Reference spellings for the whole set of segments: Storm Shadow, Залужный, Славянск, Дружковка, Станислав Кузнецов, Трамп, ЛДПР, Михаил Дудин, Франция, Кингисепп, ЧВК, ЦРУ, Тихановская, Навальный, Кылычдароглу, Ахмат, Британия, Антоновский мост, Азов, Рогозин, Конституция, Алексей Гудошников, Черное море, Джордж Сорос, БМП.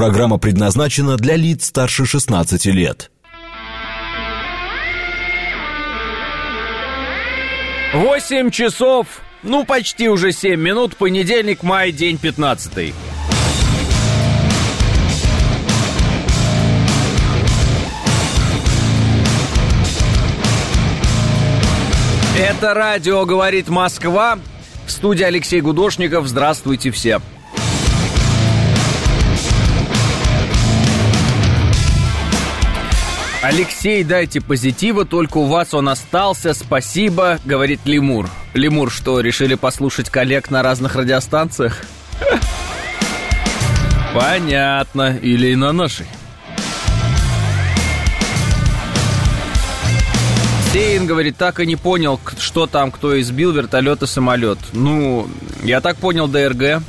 Программа предназначена для лиц старше 16 лет. 8 часов, ну почти уже 7 минут, понедельник, май, день 15-й. Это радио «Говорит Москва». В студии Алексей Гудошников. Здравствуйте все. Алексей, дайте позитива, только у вас он остался. Спасибо, говорит Лемур. Лемур, что, решили послушать коллег на разных радиостанциях? Понятно. Или на нашей. Сейн говорит, так и не понял, что там, кто избил, вертолет и самолет. Ну, я так понял, ДРГ.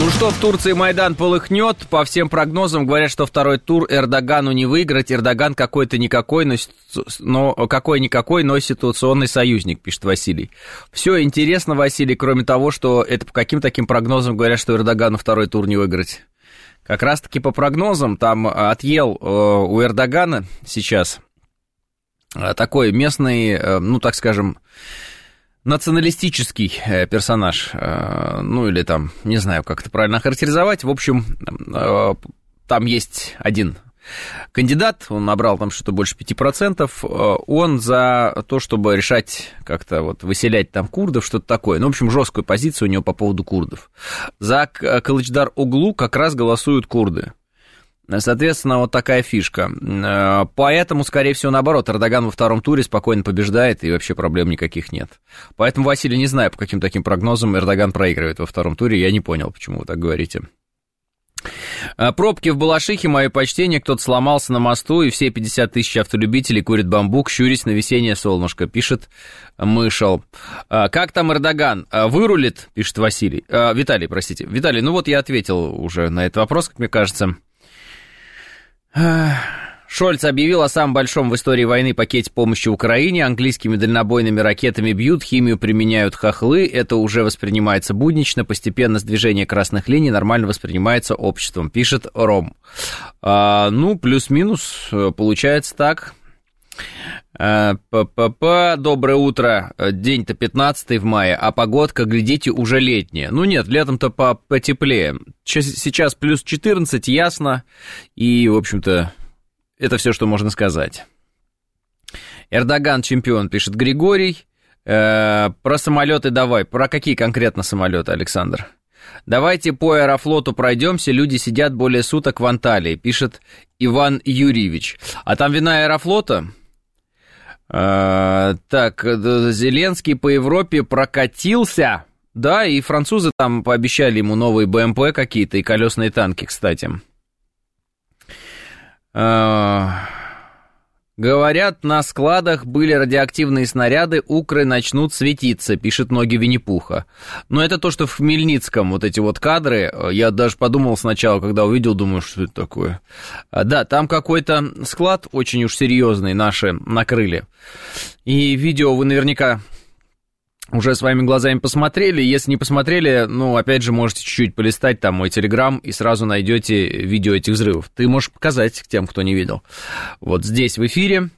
Ну что, в Турции Майдан полыхнет. По всем прогнозам говорят, что второй тур Эрдогану не выиграть. Эрдоган какой-то никакой, но какой-никакой, но ситуационный союзник, пишет Василий. Все интересно, Василий, кроме того, что это по каким таким прогнозам говорят, что Эрдогану второй тур не выиграть. Как раз-таки по прогнозам, там отъел у Эрдогана сейчас такой местный, ну, так скажем, националистический персонаж. Ну, или там, не знаю, как это правильно охарактеризовать. В общем, там есть один кандидат, он набрал там что-то больше 5%. Он за то, чтобы решать как-то вот выселять там курдов, что-то такое. Ну, в общем, жесткую позицию у него по поводу курдов. За Кылычдароглу как раз голосуют курды. Соответственно, вот такая фишка. Поэтому, скорее всего, наоборот, Эрдоган во втором туре спокойно побеждает, и вообще проблем никаких нет. Поэтому, Василий, не знаю, по каким таким прогнозам Эрдоган проигрывает во втором туре. Я не понял, почему вы так говорите. Пробки в Балашихе, мое почтение, кто-то сломался на мосту, и все 50 тысяч автолюбителей курят бамбук, щурясь на весеннее солнышко, пишет Мышел. Как там Эрдоган? Вырулит, пишет Виталий, простите. Виталий, ну вот я ответил уже на этот вопрос, как мне кажется. Шольц объявил о самом большом в истории войны пакете помощи Украине. Английскими дальнобойными ракетами бьют, химию применяют хохлы. Это уже воспринимается буднично. Постепенно сдвижение красных линий нормально воспринимается обществом, пишет Ром. Ну, плюс-минус, получается так. Доброе утро. День-то 15 в мае, а погодка, глядите, уже летняя. Ну нет, летом-то потеплее. Сейчас плюс 14, ясно. И, в общем-то... Это все, что можно сказать. Эрдоган чемпион, пишет Григорий. Про самолеты давай. Про какие конкретно самолеты, Александр? Давайте по Аэрофлоту пройдемся. Люди сидят более суток в Анталии, пишет Иван Юрьевич. А там вина Аэрофлота? Так, Зеленский по Европе прокатился. Да, и французы там пообещали ему новые БМП какие-то и колесные танки, кстати. Говорят, на складах были радиоактивные снаряды, укры начнут светиться, пишет Ноги Винни-Пуха. Но это то, что в Хмельницком вот эти вот кадры, я даже подумал сначала, когда увидел, думаю, что это такое. Да, там какой-то склад очень уж серьезный наши накрыли. И видео вы наверняка уже своими глазами посмотрели. Если не посмотрели, ну, опять же, можете чуть-чуть полистать там мой телеграм и сразу найдете видео этих взрывов. Ты можешь показать тем, кто не видел. Вот здесь в эфире.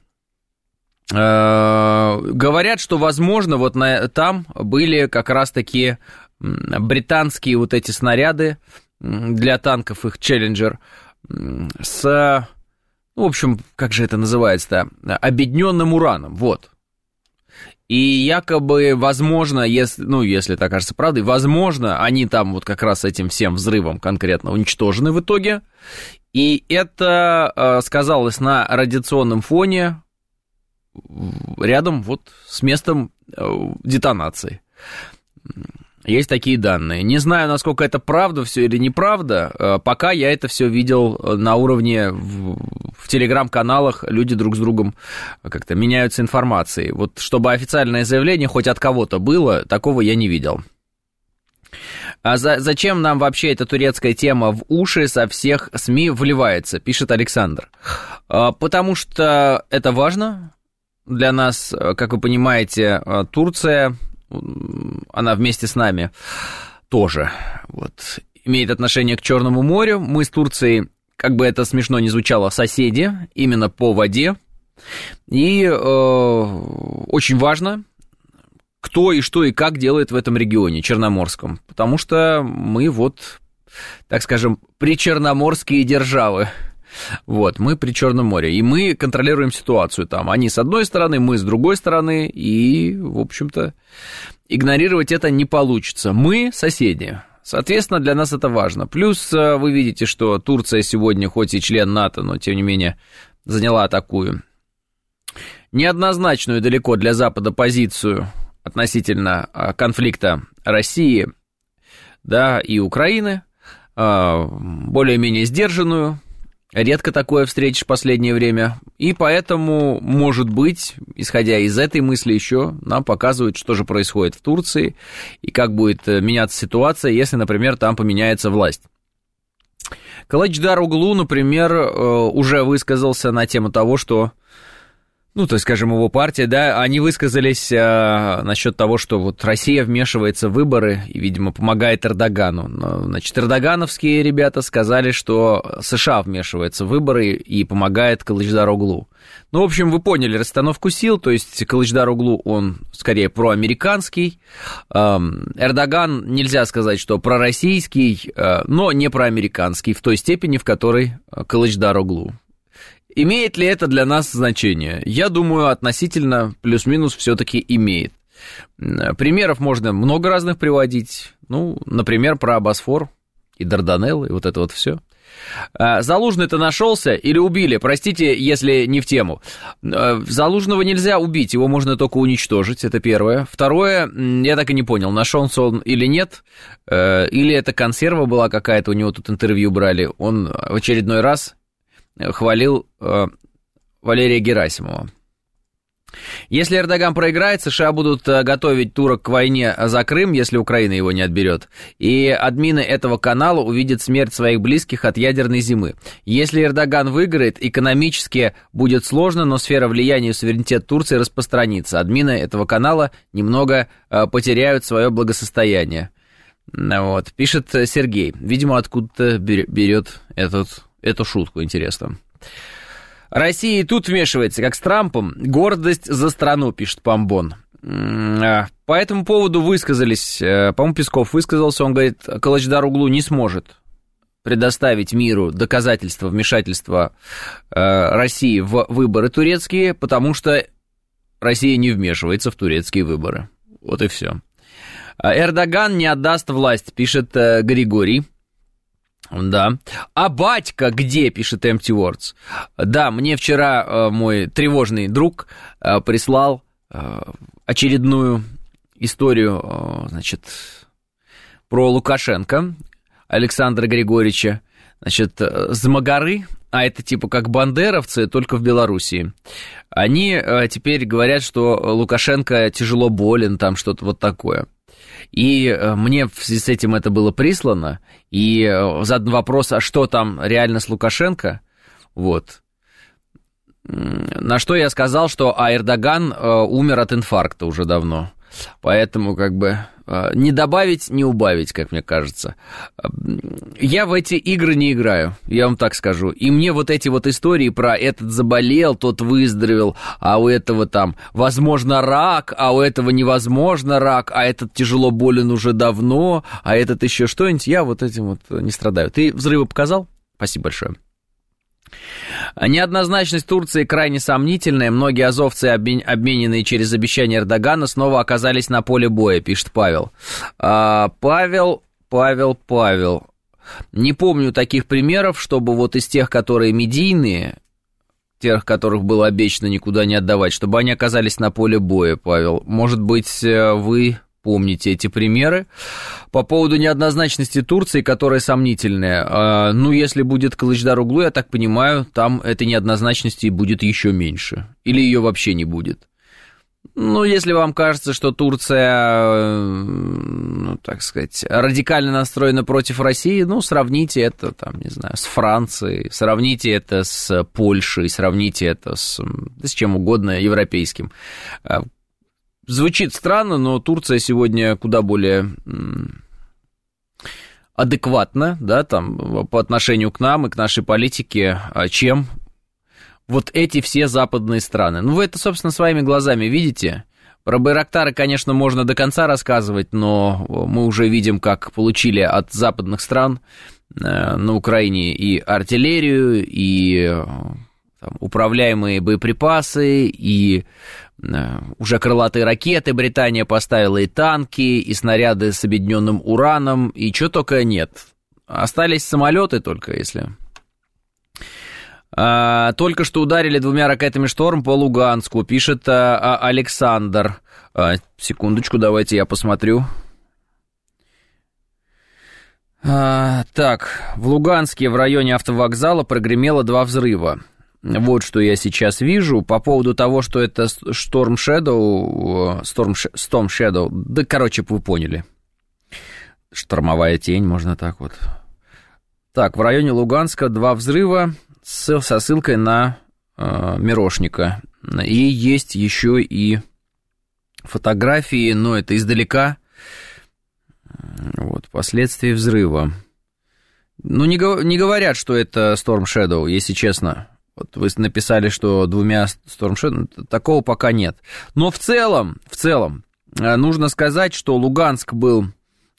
Говорят, что, возможно, вот там были как раз-таки британские вот эти снаряды для танков, их «Челленджер», с, ну, в общем, как же это называется-то, обедненным ураном, вот. И якобы, возможно, если это окажется правдой, возможно, они там вот как раз этим всем взрывом конкретно уничтожены в итоге. И это сказалось на радиационном фоне рядом вот с местом детонации. Есть такие данные. Не знаю, насколько это правда все или неправда. Пока я это все видел на уровне в телеграм-каналах. Люди друг с другом как-то меняются информацией. Вот чтобы официальное заявление хоть от кого-то было, такого я не видел. А зачем нам вообще эта турецкая тема в уши со всех СМИ вливается, пишет Александр. Потому что это важно для нас, как вы понимаете, Турция... она вместе с нами тоже вот, имеет отношение к Черному морю. Мы с Турцией, как бы это смешно ни звучало, соседи, именно по воде. И очень важно, кто и что и как делает в этом регионе, Черноморском. Потому что мы вот, так скажем, причерноморские державы. Вот, мы при Черном море, и мы контролируем ситуацию там. Они с одной стороны, мы с другой стороны, и, в общем-то, игнорировать это не получится. Мы соседи, соответственно, для нас это важно. Плюс вы видите, что Турция сегодня, хоть и член НАТО, но, тем не менее, заняла такую неоднозначную далеко для Запада позицию относительно конфликта России, да, и Украины, более-менее сдержанную. Редко такое встретишь в последнее время, и поэтому, может быть, исходя из этой мысли, еще нам показывают, что же происходит в Турции, и как будет меняться ситуация, если, например, там поменяется власть. Кылычдароглу, например, уже высказался на тему того, что, ну, то есть, скажем, его партия, да, они высказались насчет того, что вот Россия вмешивается в выборы и, видимо, помогает Эрдогану. Значит, эрдогановские ребята сказали, что США вмешивается в выборы и помогает Кылычдароглу. Ну, в общем, вы поняли расстановку сил, то есть Кылычдароглу, он скорее проамериканский, Эрдоган, нельзя сказать, что пророссийский, но не проамериканский в той степени, в которой Кылычдароглу. Имеет ли это для нас значение? Я думаю, относительно плюс-минус все-таки имеет. Примеров можно много разных приводить. Ну, например, про Босфор и Дарданеллы, и вот это вот все. Залужный-то нашелся или убили? Простите, если не в тему. Залужного нельзя убить, его можно только уничтожить, это первое. Второе, я так и не понял, нашелся он или нет, или это консерва была какая-то, у него тут интервью брали, он в очередной раз хвалил Валерия Герасимова. Если Эрдоган проиграет, США будут готовить турок к войне за Крым, если Украина его не отберет. И админы этого канала увидят смерть своих близких от ядерной зимы. Если Эрдоган выиграет, экономически будет сложно, но сфера влияния и суверенитет Турции распространится. Админы этого канала немного потеряют свое благосостояние. Вот, пишет Сергей. Видимо, откуда-то берет эту шутку, интересно. Россия и тут вмешивается, как с Трампом. Гордость за страну, пишет Помбон. По этому поводу высказались, по-моему, Песков высказался, он говорит, Кылычдароглу не сможет предоставить миру доказательства вмешательства России в выборы турецкие, потому что Россия не вмешивается в турецкие выборы. Вот и все. Эрдоган не отдаст власть, пишет Григорий. Да. А батька где, пишет Empty Words. Да, мне вчера мой тревожный друг прислал очередную историю, значит, про Лукашенко Александра Григорьевича. Значит, змагары, а это типа как бандеровцы, только в Белоруссии. Они теперь говорят, что Лукашенко тяжело болен, там что-то вот такое. И мне в связи с этим это было прислано, и задан вопрос, а что там реально с Лукашенко, вот. На что я сказал, что Эрдоган умер от инфаркта уже давно, поэтому как бы не добавить, не убавить, как мне кажется. Я в эти игры не играю, я вам так скажу, и мне вот эти вот истории про этот заболел, тот выздоровел, а у этого там возможно рак, а у этого невозможно рак, а этот тяжело болен уже давно, а этот еще что-нибудь, я вот этим вот не страдаю. Ты взрывы показал? Спасибо большое. Неоднозначность Турции крайне сомнительная. Многие азовцы, обмененные через обещание Эрдогана, снова оказались на поле боя, пишет Павел. Павел. Не помню таких примеров, чтобы вот из тех, которые медийные, тех, которых было обещано никуда не отдавать, чтобы они оказались на поле боя, Павел. Может быть, вы помните эти примеры. По поводу неоднозначности Турции, которая сомнительная, ну, если будет Кылычдароглу, я так понимаю, там этой неоднозначности будет еще меньше. Или ее вообще не будет. Ну, если вам кажется, что Турция, ну, так сказать, радикально настроена против России, ну, сравните это, там, не знаю, с Францией, сравните это с Польшей, сравните это с чем угодно европейским. Звучит странно, но Турция сегодня куда более адекватна, да, там, по отношению к нам и к нашей политике, чем вот эти все западные страны. Ну, вы это, собственно, своими глазами видите. Про Байрактары, конечно, можно до конца рассказывать, но мы уже видим, как получили от западных стран на Украине и артиллерию, и там, управляемые боеприпасы, и уже крылатые ракеты Британия поставила, и танки, и снаряды с обедненным ураном, и чего только нет. Остались самолеты только, если... Только что ударили 2 ракетами «Шторм» по Луганску, пишет Александр. Секундочку, давайте я посмотрю. Так, в Луганске в районе автовокзала прогремело 2 взрыва. Вот что я сейчас вижу. По поводу того, что это Storm Shadow, да, короче, вы поняли. Штормовая тень, можно так вот. Так, в районе Луганска 2 взрыва со ссылкой на Мирошника. И есть еще и фотографии, но это издалека. Вот, последствия взрыва. Ну, не говорят, что это Storm Shadow, если честно. Вот вы написали, что 2 Storm Shadow, такого пока нет. Но в целом, нужно сказать, что Луганск был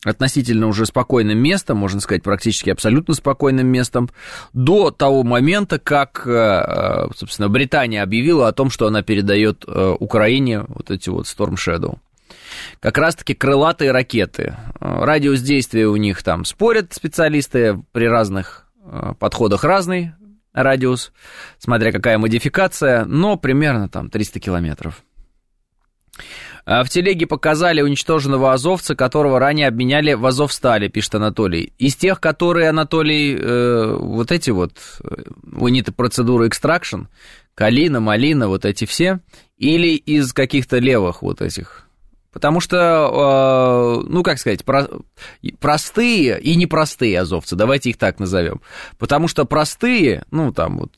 относительно уже спокойным местом, можно сказать, практически абсолютно спокойным местом, до того момента, как, собственно, Британия объявила о том, что она передает Украине вот эти вот Storm Shadow. Как раз-таки крылатые ракеты. Радиус действия у них там спорят специалисты, при разных подходах разный радиус, смотря какая модификация, но примерно там 300 километров. В телеге показали уничтоженного азовца, которого ранее обменяли в Азовстале, пишет Анатолий. Из тех, которые, Анатолий, вот эти вот, у них процедура экстракшн, калина, малина, вот эти все, или из каких-то левых вот этих. Потому что, ну, как сказать, простые и непростые азовцы, давайте их так назовем. Потому что простые, ну, там вот,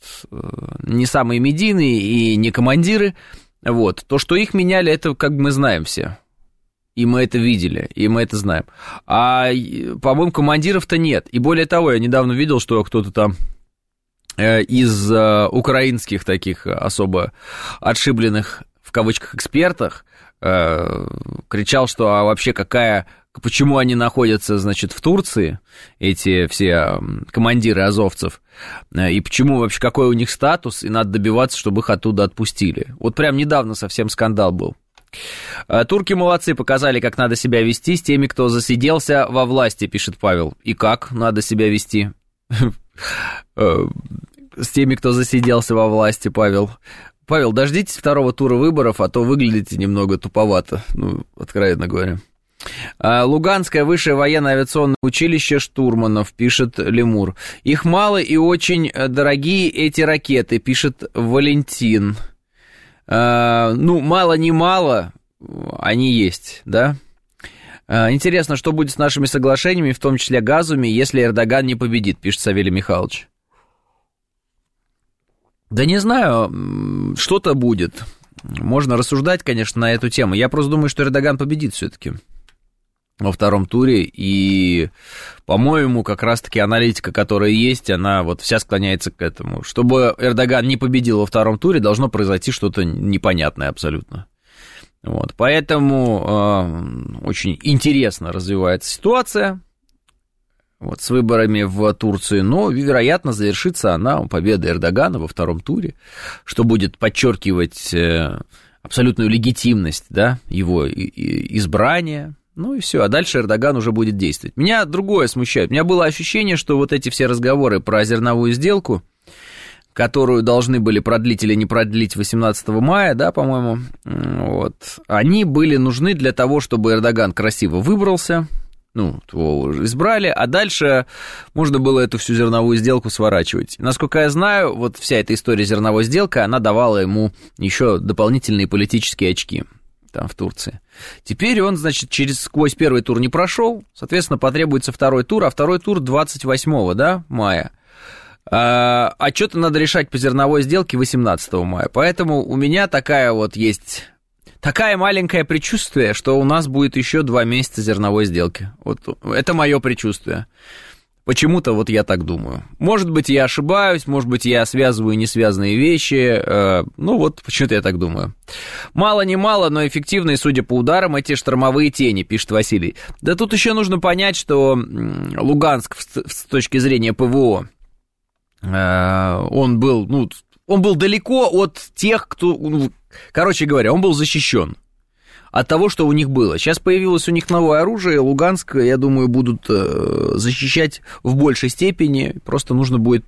не самые медийные и не командиры, вот, то, что их меняли, это как бы мы знаем все, и мы это видели, и мы это знаем, а, по-моему, командиров-то нет, и более того, я недавно видел, что кто-то там из украинских таких особо отшибленных, в кавычках, экспертов кричал, что а вообще какая... Почему они находятся, значит, в Турции, эти все командиры азовцев, и почему вообще, какой у них статус, и надо добиваться, чтобы их оттуда отпустили. Вот прям недавно совсем скандал был. Турки молодцы, показали, как надо себя вести с теми, кто засиделся во власти, пишет Павел. И как надо себя вести с теми, кто засиделся во власти, Павел. Павел, дождитесь второго тура выборов, а то выглядите немного туповато, ну, откровенно говоря. Луганское высшее военно-авиационное училище штурманов, пишет Лемур. Их мало и очень дорогие эти ракеты, пишет Валентин. Ну, мало-немало, они есть, да? Интересно, что будет с нашими соглашениями, в том числе газами, если Эрдоган не победит, пишет Савелий Михайлович. Да не знаю, что-то будет. Можно рассуждать, конечно, на эту тему. Я просто думаю, что Эрдоган победит все-таки во втором туре, и, по-моему, как раз-таки аналитика, которая есть, она вот вся склоняется к этому. Чтобы Эрдоган не победил во втором туре, должно произойти что-то непонятное абсолютно. Вот. Поэтому очень интересно развивается ситуация вот, с выборами в Турции, но, вероятно, завершится она победой Эрдогана во втором туре, что будет подчеркивать абсолютную легитимность, да, его избрания. Ну и все, а дальше Эрдоган уже будет действовать. Меня другое смущает. У меня было ощущение, что вот эти все разговоры про зерновую сделку, которую должны были продлить или не продлить 18 мая, да, по-моему, вот, они были нужны для того, чтобы Эрдоган красиво выбрался, ну, его избрали, а дальше можно было эту всю зерновую сделку сворачивать. Насколько я знаю, вот вся эта история зерновой сделки, она давала ему еще дополнительные политические очки там, в Турции. Теперь он, значит, сквозь первый тур не прошел, соответственно, потребуется второй тур, а второй тур 28 мая. А что-то надо решать по зерновой сделке 18 мая. Поэтому у меня такая вот есть Такое маленькое предчувствие, что у нас будет еще 2 месяца зерновой сделки. Вот это мое предчувствие. Почему-то вот я так думаю. Может быть, я ошибаюсь, может быть, я связываю несвязанные вещи. Ну вот, почему-то я так думаю. Мало-немало, но эффективные, судя по ударам, эти штормовые тени, пишет Василий. Да тут еще нужно понять, что Луганск с точки зрения ПВО, он был далеко от тех, кто... Короче говоря, он был защищен от того, что у них было. Сейчас появилось у них новое оружие, Луганск, я думаю, будут защищать в большей степени, просто нужно будет,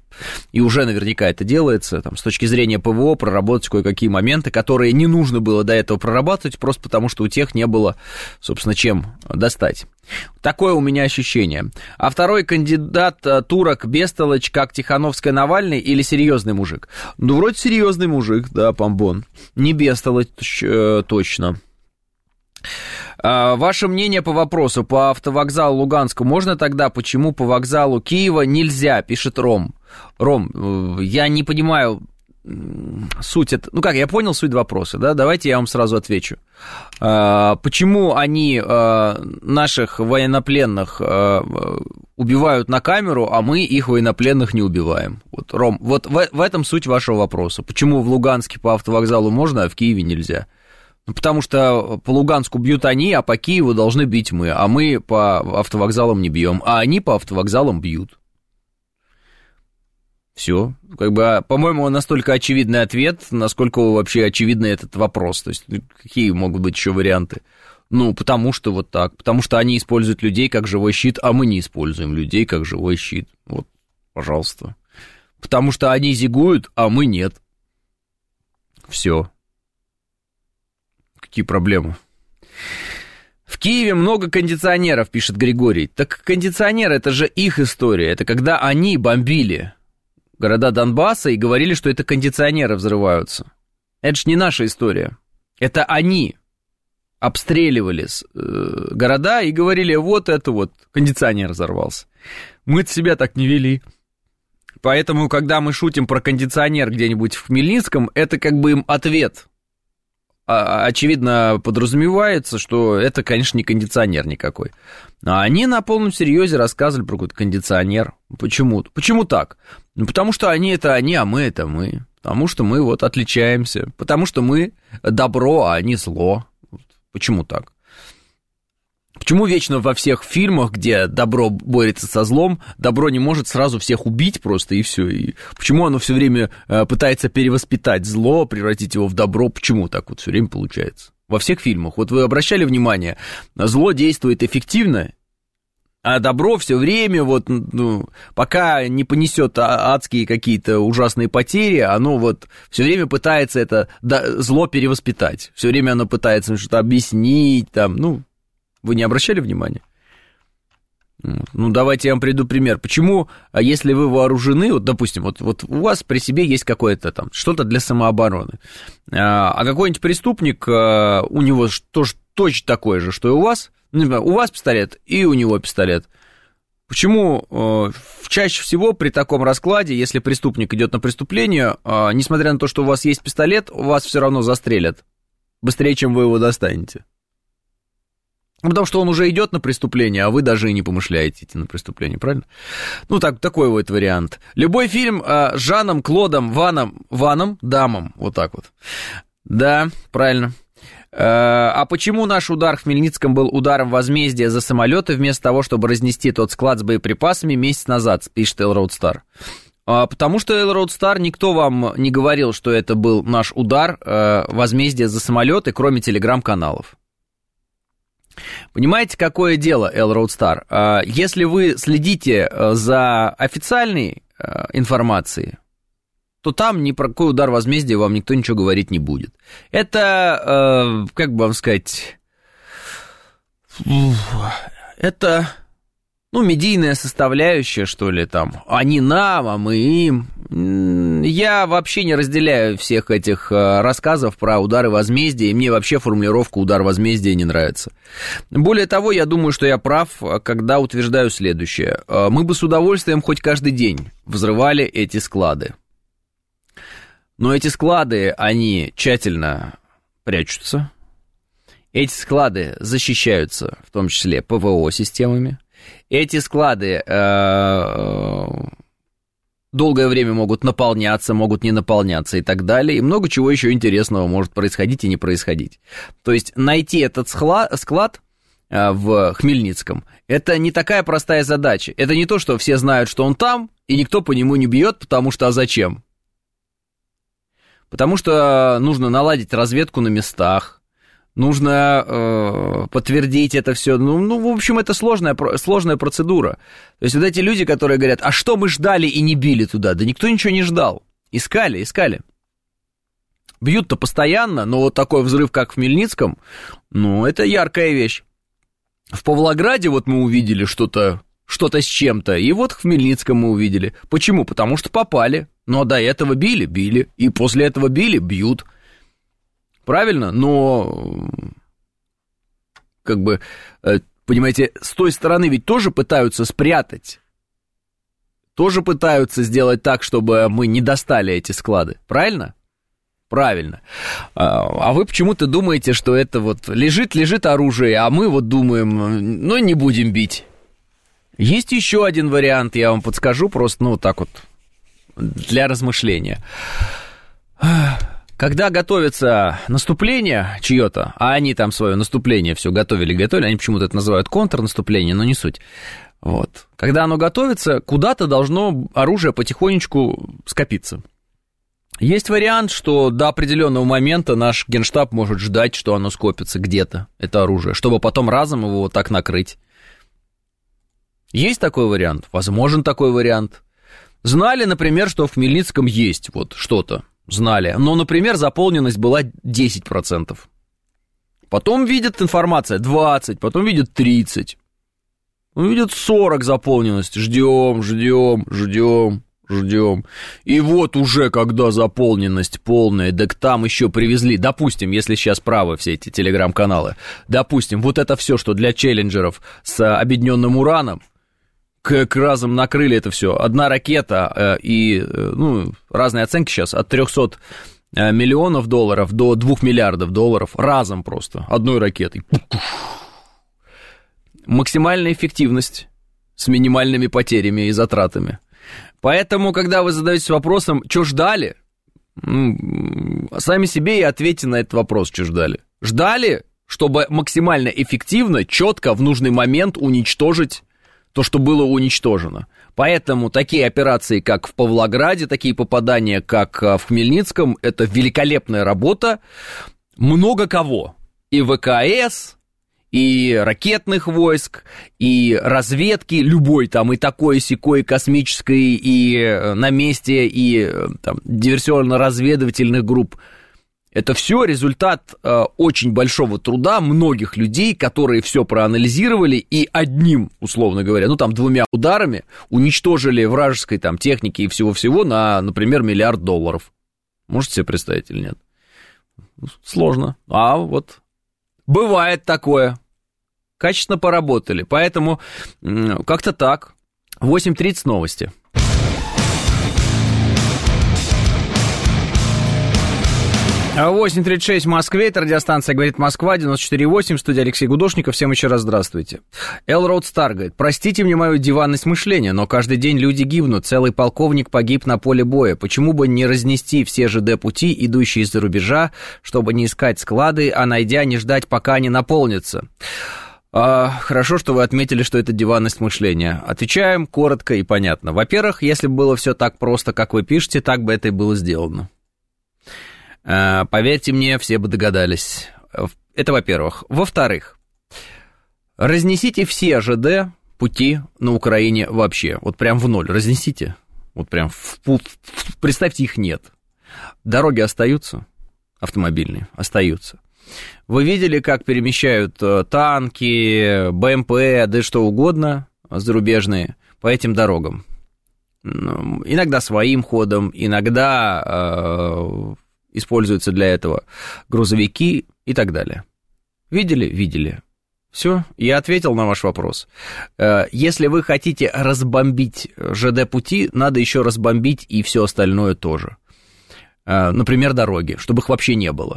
и уже наверняка это делается, там, с точки зрения ПВО проработать кое-какие моменты, которые не нужно было до этого прорабатывать, просто потому что у тех не было, собственно, чем достать. Такое у меня ощущение. А второй кандидат турок, бестолочь, как Тихановская, Навальный или серьезный мужик? Ну, вроде серьезный мужик, да, помбон. Не бестолочь, точно. Ваше мнение по вопросу по автовокзалу Луганску можно тогда? Почему по вокзалу Киева нельзя? Пишет Ром. Ром, я не понимаю суть этого. Ну как, я понял суть вопроса, да? Давайте я вам сразу отвечу. Почему они наших военнопленных убивают на камеру, а мы их военнопленных не убиваем? Вот, Ром, вот в этом суть вашего вопроса. Почему в Луганске по автовокзалу можно, а в Киеве нельзя? Потому что по Луганску бьют они, а по Киеву должны бить мы. А мы по автовокзалам не бьем, а они по автовокзалам бьют. Все. Как бы, по-моему, настолько очевидный ответ, насколько вообще очевидный этот вопрос. То есть, какие могут быть еще варианты? Ну, потому что вот так. Потому что они используют людей как живой щит, а мы не используем людей как живой щит. Вот, пожалуйста. Потому что они зигуют, а мы нет. Все. Какие проблемы? В Киеве много кондиционеров, пишет Григорий. Так кондиционеры, это же их история. Это когда они бомбили города Донбасса и говорили, что это кондиционеры взрываются. Это же не наша история. Это они обстреливали города и говорили, вот это вот, кондиционер взорвался. Мы-то себя так не вели. Поэтому, когда мы шутим про кондиционер где-нибудь в Хмельницком, это как бы им ответ. Очевидно, подразумевается, что это, конечно, не кондиционер никакой. А они на полном серьезе рассказывали про какой-то кондиционер. Почему? Почему так? Ну, потому что они это они, а мы это мы. Потому что мы вот отличаемся. Потому что мы добро, а они зло. Почему так? Почему вечно во всех фильмах, где добро борется со злом, добро не может сразу всех убить просто и все? И почему оно все время пытается перевоспитать зло, превратить его в добро? Почему так вот все время получается? Во всех фильмах. Вот вы обращали внимание, зло действует эффективно, а добро все время, вот, ну, пока не понесет адские какие-то ужасные потери, оно вот все время пытается это зло перевоспитать. Все время оно пытается что-то объяснить, там, ну... Вы не обращали внимания? Ну, давайте я вам приведу пример. Почему, если вы вооружены, вот, допустим, вот у вас при себе есть какое-то там, что-то для самообороны, а какой-нибудь преступник, у него точно такое же, что и у вас, ну, у вас пистолет и у него пистолет. Почему чаще всего при таком раскладе, если преступник идет на преступление, несмотря на то, что у вас есть пистолет, вас все равно застрелят быстрее, чем вы его достанете? Потому что он уже идет на преступление, а вы даже и не помышляете идти на преступление, правильно? Ну, так, такой вот вариант. Любой фильм с Жаном, Клодом, Ваном, Дамом. Вот так вот. Да, правильно. А почему наш удар в Хмельницком был ударом возмездия за самолеты, вместо того, чтобы разнести тот склад с боеприпасами месяц назад, пишет Элроуд Стар? Потому что Элроуд Стар, никто вам не говорил, что это был наш удар возмездия за самолеты, кроме телеграм-каналов. Понимаете, какое дело, Элроуд Стар? Если вы следите за официальной информацией, то там ни про какой удар возмездия вам никто ничего говорить не будет. Это, как бы вам сказать, это, ну, медийная составляющая, что ли, там. Они нам, а мы им. Я вообще не разделяю всех этих рассказов про удары возмездия, и мне вообще формулировка «удар возмездия» не нравится. Более того, я думаю, что я прав, когда утверждаю следующее. Мы бы с удовольствием хоть каждый день взрывали эти склады. Но эти склады, они тщательно прячутся, Эти склады защищаются, в том числе ПВО-системами. Эти склады долгое время могут наполняться, могут не наполняться и так далее. И много чего еще интересного может происходить и не происходить. То есть найти этот склад в Хмельницком, это не такая простая задача. Это не то, что все знают, что он там, и никто по нему не бьет, потому что а зачем? Потому что нужно наладить разведку на местах, нужно подтвердить это все. Ну, в общем, это сложная процедура. То есть вот эти люди, которые говорят, а что мы ждали и не били туда? Да никто ничего не ждал. Искали. Бьют-то постоянно, но вот такой взрыв, как в Хмельницком, это яркая вещь. В Павлограде вот мы увидели что-то с чем-то, и вот в Хмельницком мы увидели. Почему? Потому что попали. Но до этого били, и после этого бьют. Правильно? Но, понимаете, с той стороны ведь тоже пытаются спрятать. Тоже пытаются сделать так, чтобы мы не достали эти склады. Правильно? Правильно. А вы почему-то думаете, что это вот лежит оружие, а мы вот думаем, не будем бить. Есть еще один вариант, я вам подскажу, просто, для размышления. Когда готовится наступление чье-то, а они там свое наступление все готовили, они почему-то это называют контрнаступление, но не суть. Вот. Когда оно готовится, куда-то должно оружие потихонечку скопиться. Есть вариант, что до определенного момента наш Генштаб может ждать, что оно скопится где-то, это оружие, чтобы потом разом его вот так накрыть. Есть такой вариант? Возможен такой вариант. Знали, например, что в Хмельницком есть вот что-то. Знали. Но, например, заполненность была 10%. Потом видят информация 20%, потом видят 30%. Видят 40% заполненность. Ждем. И вот уже, когда заполненность полная, так там еще привезли, допустим, если сейчас правы все эти телеграм-каналы, допустим, вот это все, что для челленджеров с обедненным ураном, как разом накрыли это все. Одна ракета и, разные оценки сейчас, от 300 миллионов долларов до 2 миллиардов долларов разом просто, одной ракетой. Максимальная эффективность с минимальными потерями и затратами. Поэтому, когда вы задаетесь вопросом, что ждали, сами себе и ответьте на этот вопрос, что ждали. Ждали, чтобы максимально эффективно, четко, в нужный момент уничтожить то, что было уничтожено. Поэтому такие операции, как в Павлограде, такие попадания, как в Хмельницком, это великолепная работа. Много кого. И ВКС, и ракетных войск, и разведки, любой там, и такой, и сякой, и космической, и на месте, и там, диверсионно-разведывательных групп. Это все результат очень большого труда многих людей, которые все проанализировали и одним, условно говоря, 2 ударами уничтожили вражеской там техники и всего-всего на, например, $1 миллиард. Можете себе представить или нет? Сложно. А вот... Бывает такое. Качественно поработали. Поэтому как-то так. 8:30 новости. А 8:36 в Москве. Это радиостанция «Говорит Москва», 94.8. Студия Алексей Гудошников. Всем еще раз здравствуйте. Элроуд Стар говорит: простите мне мою диванность мышления, но каждый день люди гибнут. Целый полковник погиб на поле боя. Почему бы не разнести все ЖД-пути, идущие из-за рубежа, чтобы не искать склады, а найдя, не ждать, пока они наполнятся? Хорошо, что вы отметили, что это диванность мышления. Отвечаем коротко и понятно. Во-первых, если бы было все так просто, как вы пишете, так бы это и было сделано. Поверьте мне, все бы догадались. Это во-первых. Во-вторых, разнесите все ЖД пути на Украине вообще. Вот прям в ноль разнесите. Вот прям представьте, их нет. Дороги остаются, автомобильные остаются. Вы видели, как перемещают танки, БМП, да что угодно, зарубежные, по этим дорогам. Иногда своим ходом, иногда... используются для этого грузовики и так далее. Видели. Все, я ответил на ваш вопрос. Если вы хотите разбомбить ЖД-пути, надо еще разбомбить и все остальное тоже. Например, дороги, чтобы их вообще не было.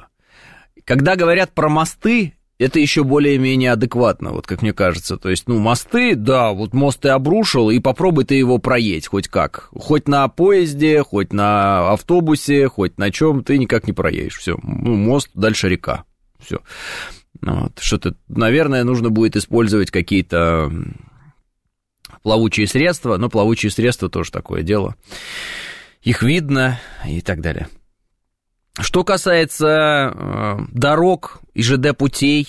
Когда говорят про мосты, это еще более-менее адекватно, вот как мне кажется. То есть, ну, мосты, да, вот мост ты обрушил, и попробуй ты его проедь хоть как. Хоть на поезде, хоть на автобусе, хоть на чем, ты никак не проедешь. Все, ну, мост, дальше река, все. Вот. Что-то, наверное, нужно будет использовать какие-то плавучие средства, но плавучие средства тоже такое дело. Их видно и так далее. Что касается дорог и ЖД-путей,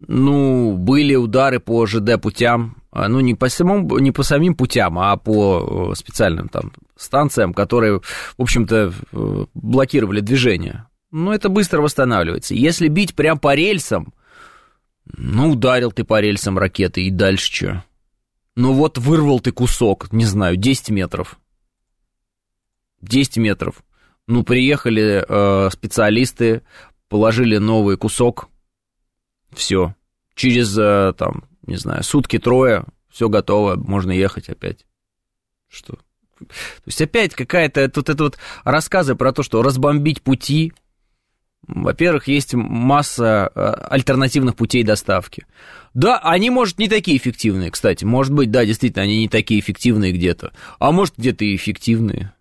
ну, были удары по ЖД-путям, ну, не по самим путям, а по специальным там станциям, которые, в общем-то, блокировали движение. Ну, это быстро восстанавливается. Если бить прям по рельсам, ну, ударил ты по рельсам ракеты, и дальше что? Ну, вот вырвал ты кусок, не знаю, 10 метров. 10 метров. Ну, приехали специалисты, положили новый кусок, все. Через, там, не знаю, сутки-трое, все готово, можно ехать опять. Что? То есть опять какая-то... Тут это вот рассказы про то, что разбомбить пути. Во-первых, есть масса альтернативных путей доставки. Да, они, может, не такие эффективные, кстати. Может быть, да, действительно, они не такие эффективные где-то. А может, где-то и эффективные.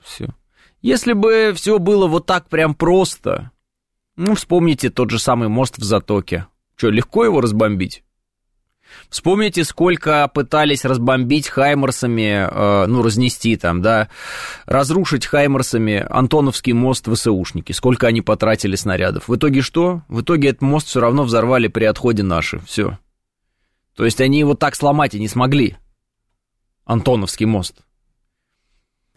Все. Если бы все было вот так прям просто, ну, вспомните тот же самый мост в Затоке. Что, легко его разбомбить? Вспомните, сколько пытались разбомбить хаймарсами, ну, разнести там, да, разрушить хаймарсами Антоновский мост ВСУшники, сколько они потратили снарядов. В итоге что? В итоге этот мост все равно взорвали при отходе наши, все. То есть они его так сломать и не смогли, Антоновский мост.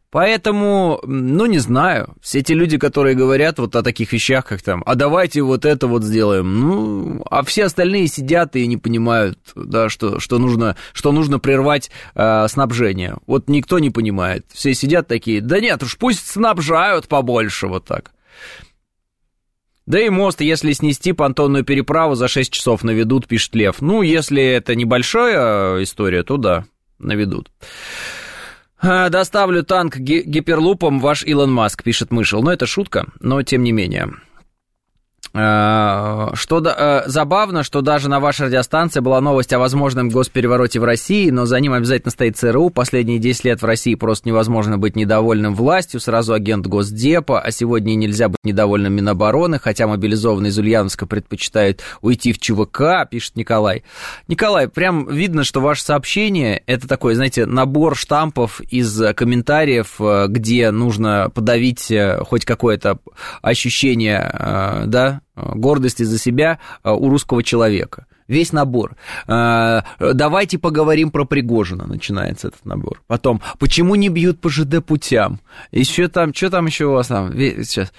Поэтому, ну, не знаю, все те люди, которые говорят вот о таких вещах, как там, а давайте вот это вот сделаем, ну, а все остальные сидят и не понимают, да, что нужно прервать снабжение. Вот никто не понимает, все сидят такие, да нет, уж пусть снабжают побольше вот так. Да и мост, если снести понтонную переправу, за 6 часов наведут, пишет Лев. Ну, если это небольшая история, то да, наведут. «Доставлю танк гиперлупом, ваш Илон Маск», пишет Мышел. Ну, это шутка, но тем не менее. Что забавно, что даже на вашей радиостанции была новость о возможном госперевороте в России, но за ним обязательно стоит ЦРУ. Последние 10 лет в России просто невозможно быть недовольным властью, сразу агент Госдепа, а сегодня нельзя быть недовольным Минобороны, хотя мобилизованные из Ульяновска предпочитают уйти в ЧВК, пишет Николай. Николай, прям видно, что ваше сообщение — это такой, знаете, набор штампов из комментариев, где нужно подавить хоть какое-то ощущение, да, гордости за себя у русского человека. Весь набор. «Давайте поговорим про Пригожина», начинается этот набор. Потом, «Почему не бьют по ЖД путям?» Еще там, что там еще у вас там? Сейчас.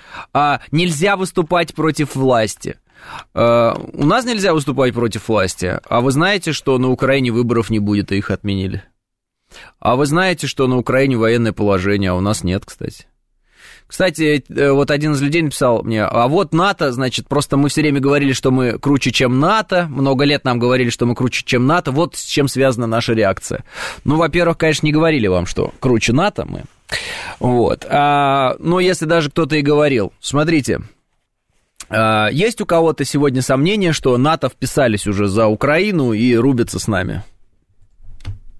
«Нельзя выступать против власти». У нас нельзя выступать против власти. А вы знаете, что на Украине выборов не будет, и их отменили? А вы знаете, что на Украине военное положение, а у нас нет, кстати. Кстати, вот один из людей написал мне, а вот НАТО, значит, просто мы все время говорили, что мы круче, чем НАТО, много лет нам говорили, что мы круче, чем НАТО, вот с чем связана наша реакция. Ну, во-первых, конечно, не говорили вам, что круче НАТО мы, вот, но если даже кто-то и говорил, смотрите, есть у кого-то сегодня сомнения, что НАТО вписались уже за Украину и рубятся с нами?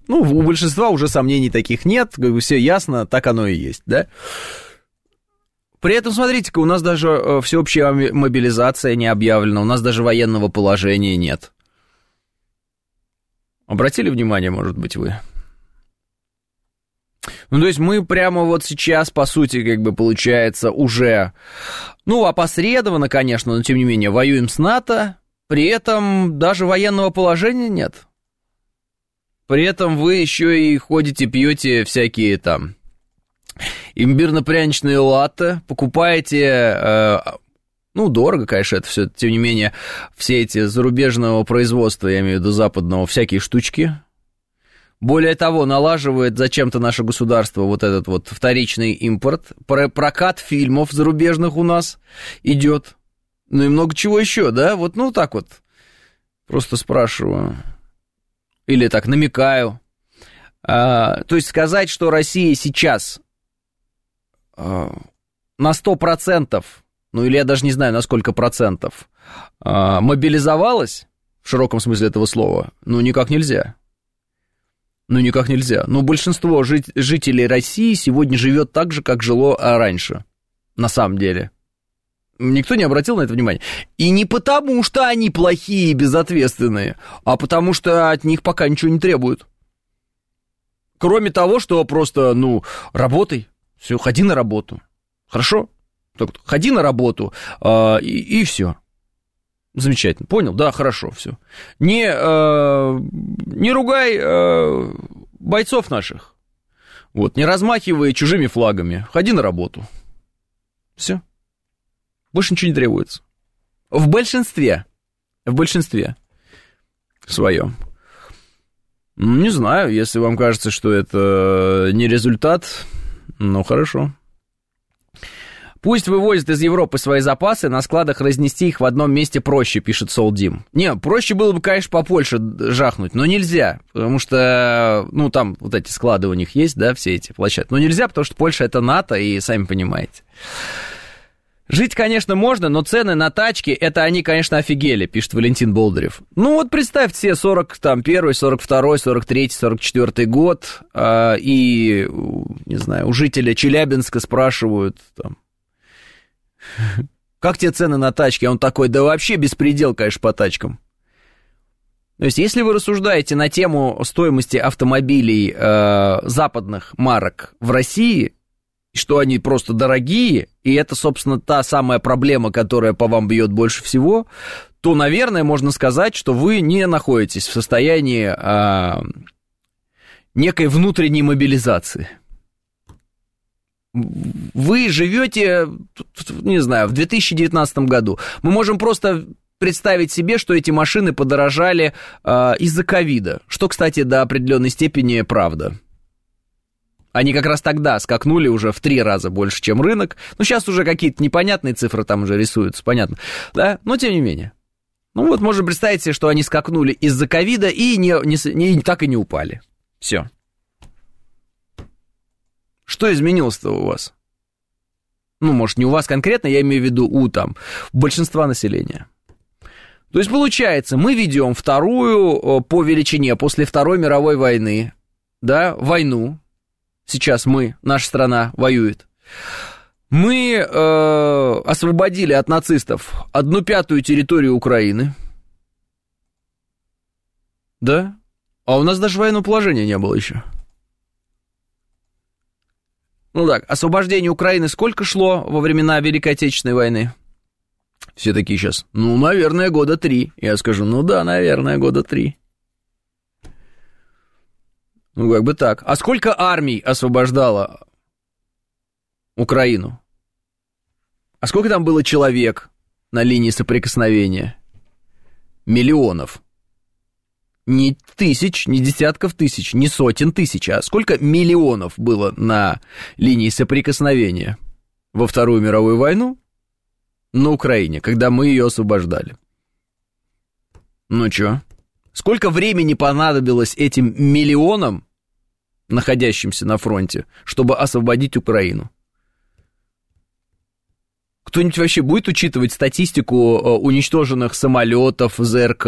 Ну, у большинства уже сомнений таких нет, как бы все ясно, так оно и есть, да? При этом, смотрите-ка, у нас даже всеобщая мобилизация не объявлена, у нас даже военного положения нет. Обратили внимание, может быть, вы? Ну, то есть мы прямо вот сейчас, по сути, как бы получается уже, ну, опосредованно, конечно, но тем не менее, воюем с НАТО, при этом даже военного положения нет. При этом вы еще и ходите, пьете всякие там... имбирно-пряничные латте, покупаете, ну, дорого, конечно, это все, тем не менее, все эти зарубежного производства, я имею в виду западного, всякие штучки. Более того, налаживает зачем-то наше государство вот этот вот вторичный импорт, прокат фильмов зарубежных у нас идет, ну, и много чего еще, да, вот, ну, так вот, просто спрашиваю, или так намекаю. То есть сказать, что Россия сейчас на 100% ну или я даже не знаю, на сколько процентов, мобилизовалось, в широком смысле этого слова, ну никак нельзя. Ну никак нельзя. Но большинство жителей России сегодня живет так же, как жило раньше, на самом деле. Никто не обратил на это внимания. И не потому, что они плохие и безответственные, а потому, что от них пока ничего не требуют. Кроме того, что просто, ну, работай, все, ходи на работу. Хорошо? Так, ходи на работу, и все. Замечательно. Понял? Да, хорошо, все. Не ругай бойцов наших. Вот, не размахивай чужими флагами. Ходи на работу. Все. Больше ничего не требуется. В большинстве своем. Не знаю, если вам кажется, что это не результат, ну, хорошо. Пусть вывозят из Европы свои запасы, на складах разнести их в одном месте проще, пишет Солдим. Не, проще было бы, конечно, по Польше жахнуть, но нельзя, потому что, ну, там вот эти склады у них есть, да, все эти площадки. Но нельзя, потому что Польша — это НАТО, и сами понимаете. Жить, конечно, можно, но цены на тачки, это они, конечно, офигели, пишет Валентин Болдырев. Ну, вот представьте себе 41-й, 42-й, 43-й, 44-й год, и, не знаю, у жителя Челябинска спрашивают, там, как тебе цены на тачки? А он такой, да вообще беспредел, конечно, по тачкам. То есть, если вы рассуждаете на тему стоимости автомобилей западных марок в России, что они просто дорогие, и это, собственно, та самая проблема, которая по вам бьет больше всего, то, наверное, можно сказать, что вы не находитесь в состоянии некой внутренней мобилизации. Вы живете, не знаю, в 2019 году. Мы можем просто представить себе, что эти машины подорожали из-за ковида, что, кстати, до определенной степени правда. Они как раз тогда скакнули уже в 3 раза больше, чем рынок. Ну, сейчас уже какие-то непонятные цифры там уже рисуются, понятно, да? Но, тем не менее. Ну, вот можем представить себе, что они скакнули из-за ковида и так и не упали. Все. Что изменилось-то у вас? Ну, может, не у вас конкретно, я имею в виду у там большинства населения. То есть, получается, мы ведем вторую по величине после Второй мировой войны, да, войну. Сейчас наша страна воюет. Мы освободили от нацистов 1/5 территорию Украины. Да? А у нас даже военного положения не было еще. Ну так, освобождение Украины сколько шло во времена Великой Отечественной войны? Все такие сейчас, ну, наверное, 3 года. Я скажу, ну да, наверное, 3 года. Ну, как бы так. А сколько армий освобождало Украину? А сколько там было человек на линии соприкосновения? Миллионов. Не тысяч, не десятков тысяч, не сотен тысяч, а сколько миллионов было на линии соприкосновения во Вторую мировую войну на Украине, когда мы ее освобождали? Ну чё? Сколько времени понадобилось этим миллионам, находящимся на фронте, чтобы освободить Украину? Кто-нибудь вообще будет учитывать статистику уничтоженных самолетов, ЗРК,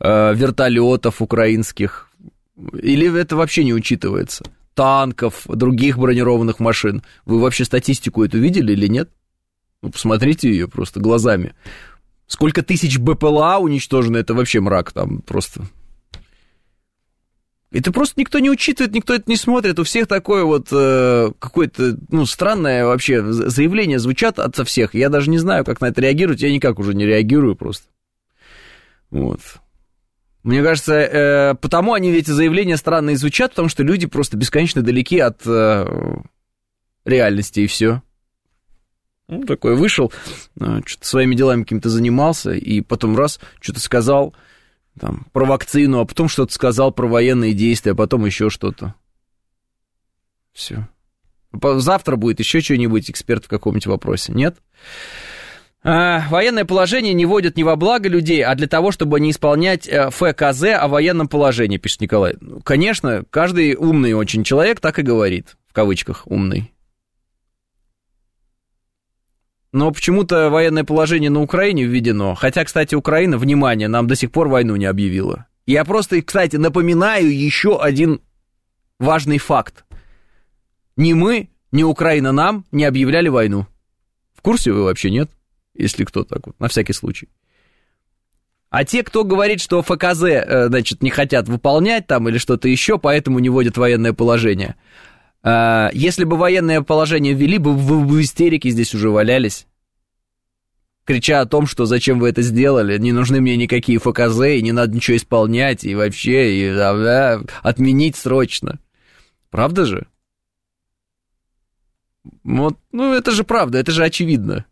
вертолетов украинских? Или это вообще не учитывается? Танков, других бронированных машин. Вы вообще статистику эту видели или нет? Ну, посмотрите ее просто глазами. Сколько тысяч БПЛА уничтожено, это вообще мрак там просто. Это просто никто не учитывает, никто это не смотрит. У всех такое вот какое-то, ну, странное вообще заявление звучат от всех. Я даже не знаю, как на это реагировать. Я никак уже не реагирую просто. Вот. Мне кажется, потому они эти заявления странные звучат, потому что люди просто бесконечно далеки от реальности, и все. Ну, такой вышел, что-то своими делами каким-то занимался, и потом раз что-то сказал там про вакцину, а потом что-то сказал про военные действия, а потом еще что-то. Все. Завтра будет еще что-нибудь, эксперт в каком-нибудь вопросе, нет? Военное положение не вводят не во благо людей, а для того, чтобы не исполнять ФКЗ о военном положении, пишет Николай. Конечно, каждый умный очень человек так и говорит, в кавычках, умный. Но почему-то военное положение на Украине введено. Хотя, кстати, Украина, внимание, нам до сих пор войну не объявила. Я просто, кстати, напоминаю еще один важный факт. Ни мы, ни Украина нам не объявляли войну. В курсе вы вообще, нет? Если кто так вот, на всякий случай. А те, кто говорит, что ФКЗ, значит, не хотят выполнять там или что-то еще, поэтому не вводят военное положение. Если бы военное положение ввели, вы бы в истерике здесь уже валялись, крича о том, что зачем вы это сделали, не нужны мне никакие ФКЗ, и не надо ничего исполнять, и вообще, и отменить срочно. Правда же? Вот, ну, это же правда, это же очевидно.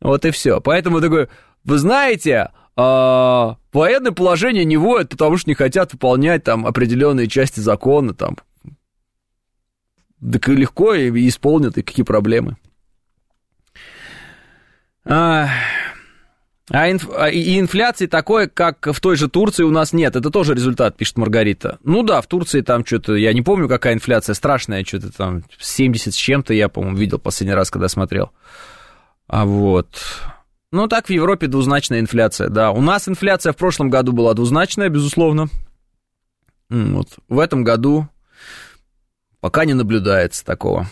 Вот и все. Поэтому такой, вы знаете, военное положение не вводят, потому что не хотят выполнять там определенные части закона, там. Так и легко и исполнят, и какие проблемы. И инфляции такой, как в той же Турции, у нас нет. Это тоже результат, пишет Маргарита. Ну да, в Турции там что-то, я не помню, какая инфляция страшная, что-то там 70 с чем-то, я, по-моему, видел последний раз, когда смотрел. А вот. Ну так в Европе двузначная инфляция, да. У нас инфляция в прошлом году была двузначная, безусловно. Вот. В этом году... пока не наблюдается такого.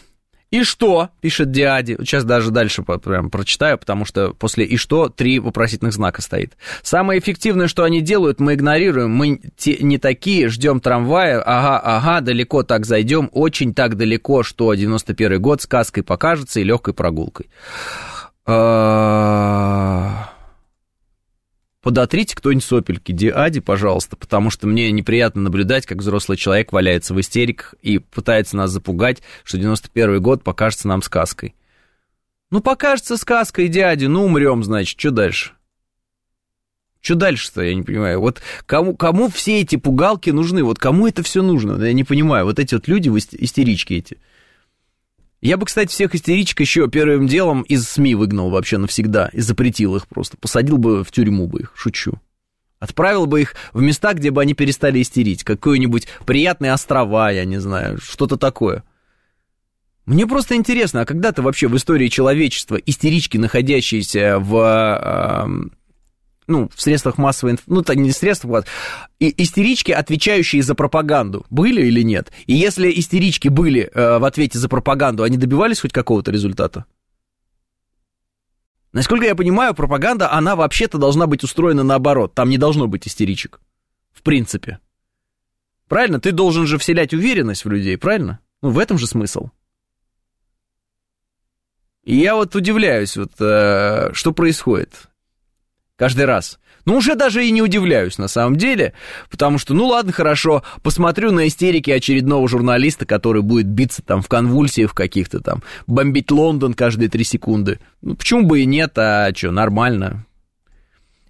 «И что?» — пишет Диади. Сейчас даже дальше прям прочитаю, потому что после «и что» 3 вопросительных знака стоит. «Самое эффективное, что они делают, мы игнорируем. Мы не такие, ждем трамвая. Ага, далеко так зайдем. Очень так далеко, что 91-й год сказкой покажется и легкой прогулкой». Подотрите кто-нибудь сопельки Диади, пожалуйста, потому что мне неприятно наблюдать, как взрослый человек валяется в истериках и пытается нас запугать, что 91-й год покажется нам сказкой. Ну, покажется сказкой, Диади, ну, умрем, значит, что дальше? Что дальше-то, я не понимаю. Вот кому все эти пугалки нужны? Вот кому это все нужно? Я не понимаю. Вот эти вот люди, истерички эти. Я бы, кстати, всех истеричек еще первым делом из СМИ выгнал вообще навсегда, и запретил их просто, посадил бы в тюрьму бы их, шучу. Отправил бы их в места, где бы они перестали истерить, какие-нибудь приятные острова, я не знаю, что-то такое. Мне просто интересно, а когда-то вообще в истории человечества истерички, находящиеся в средствах массовой информации, ну, не в средствах массовой информации, истерички, отвечающие за пропаганду, были или нет? И если истерички были в ответе за пропаганду, они добивались хоть какого-то результата? Насколько я понимаю, пропаганда, она вообще-то должна быть устроена наоборот, там не должно быть истеричек, в принципе. Правильно? Ты должен же вселять уверенность в людей, правильно? Ну, в этом же смысл. И я вот удивляюсь, вот, что происходит. Каждый раз. Ну, уже даже и не удивляюсь, на самом деле, потому что, ну, ладно, хорошо, посмотрю на истерики очередного журналиста, который будет биться там в конвульсиях каких-то там, бомбить Лондон каждые 3 секунды. Ну, почему бы и нет, а что, нормально.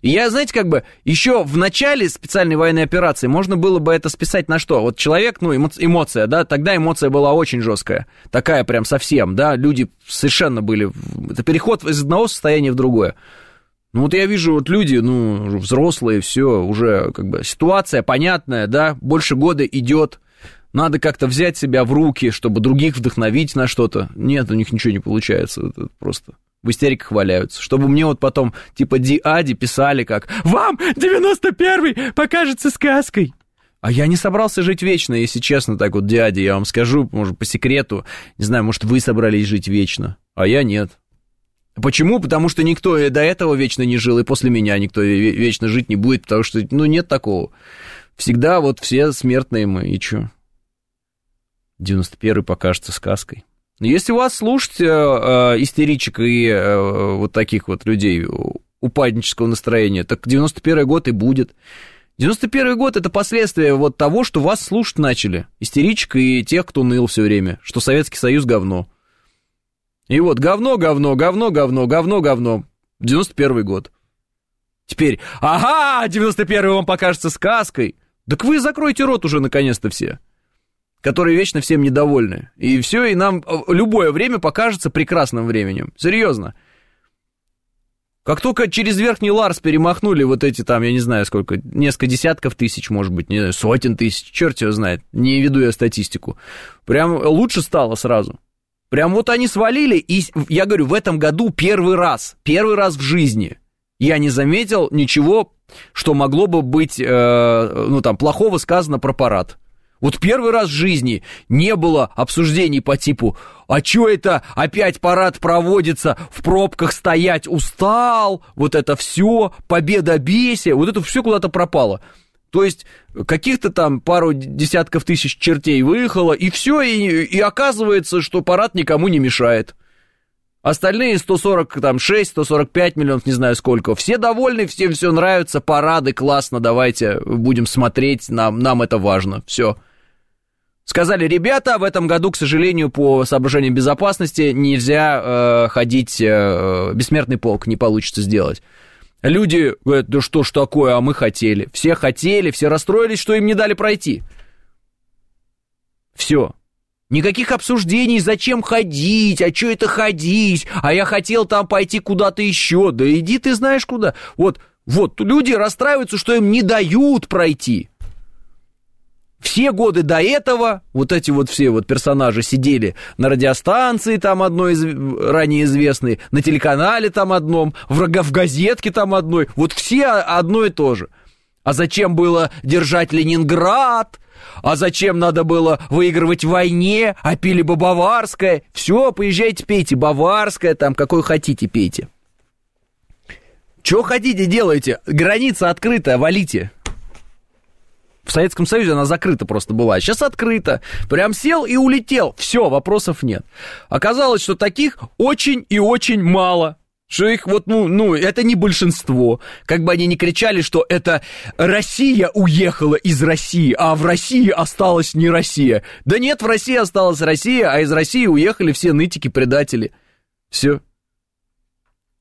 И я, знаете, как бы, еще в начале специальной военной операции можно было бы это списать на что? Вот человек, ну, эмоция, да, тогда эмоция была очень жесткая, такая прям совсем, да, люди совершенно были, это переход из одного состояния в другое. Ну, вот я вижу, вот люди, ну, взрослые, все, уже как бы ситуация понятная, да, больше года идет, надо как-то взять себя в руки, чтобы других вдохновить на что-то. Нет, у них ничего не получается, это просто в истериках валяются. Чтобы мне вот потом, типа, Диади писали как «Вам 91-й покажется сказкой!» А я не собрался жить вечно, если честно, так вот, Диади, я вам скажу, может, по секрету, не знаю, может, вы собрались жить вечно, а я нет. Почему? Потому что никто до этого вечно не жил, и после меня никто вечно жить не будет, потому что, ну, нет такого. Всегда вот все смертные мы, и чё? 91-й покажется сказкой. Но если вас слушать истеричек и вот таких вот людей упаднического настроения, так 91-й год и будет. 91-й год – это последствия вот того, что вас слушать начали. Истеричек и тех, кто ныл все время, что Советский Союз – говно. И вот говно, 91-й год. Теперь, 91-й вам покажется сказкой. Так вы закройте рот уже наконец-то все, которые вечно всем недовольны. И все, и нам любое время покажется прекрасным временем. Серьезно. Как только через Верхний Ларс перемахнули вот эти там, я не знаю сколько, несколько десятков тысяч, может быть, не знаю, сотен тысяч, черт его знает, не веду я статистику. Прям лучше стало сразу. Прям вот они свалили, и я говорю, в этом году первый раз в жизни я не заметил ничего, что могло бы быть, плохого сказано про парад. Вот первый раз в жизни не было обсуждений по типу, а чё это опять парад проводится, в пробках стоять устал, вот это все, победобесие, вот это все куда-то пропало. То есть каких-то там пару десятков тысяч чертей выехало, и все, и оказывается, что парад никому не мешает. Остальные 146, 145 миллионов, не знаю сколько, все довольны, всем все нравится, парады, классно, давайте будем смотреть, нам это важно, все. Сказали, ребята, в этом году, к сожалению, по соображениям безопасности нельзя ходить, бессмертный полк не получится сделать. Люди говорят, да что ж такое, а мы хотели, все расстроились, что им не дали пройти. Все. Никаких обсуждений, зачем ходить, а что это ходить, а я хотел там пойти куда-то еще, да иди ты знаешь куда. Вот, люди расстраиваются, что им не дают пройти. Все годы до этого вот эти вот все вот персонажи сидели на радиостанции там одной ранее известной, на телеканале там одном, в газетке там одной, вот все одно и то же. А зачем было держать Ленинград? А зачем надо было выигрывать в войне? А пили бы баварское? Все, поезжайте, пейте баварское, там, какое хотите, пейте. Чего хотите, делайте. Граница открытая, валите. В Советском Союзе она закрыта просто была, а сейчас открыта. Прям сел и улетел. Все, вопросов нет. Оказалось, что таких очень и очень мало. Что их вот, это не большинство. Как бы они ни кричали, что это Россия уехала из России, а в России осталась не Россия. Да нет, в России осталась Россия, а из России уехали все нытики-предатели. Все.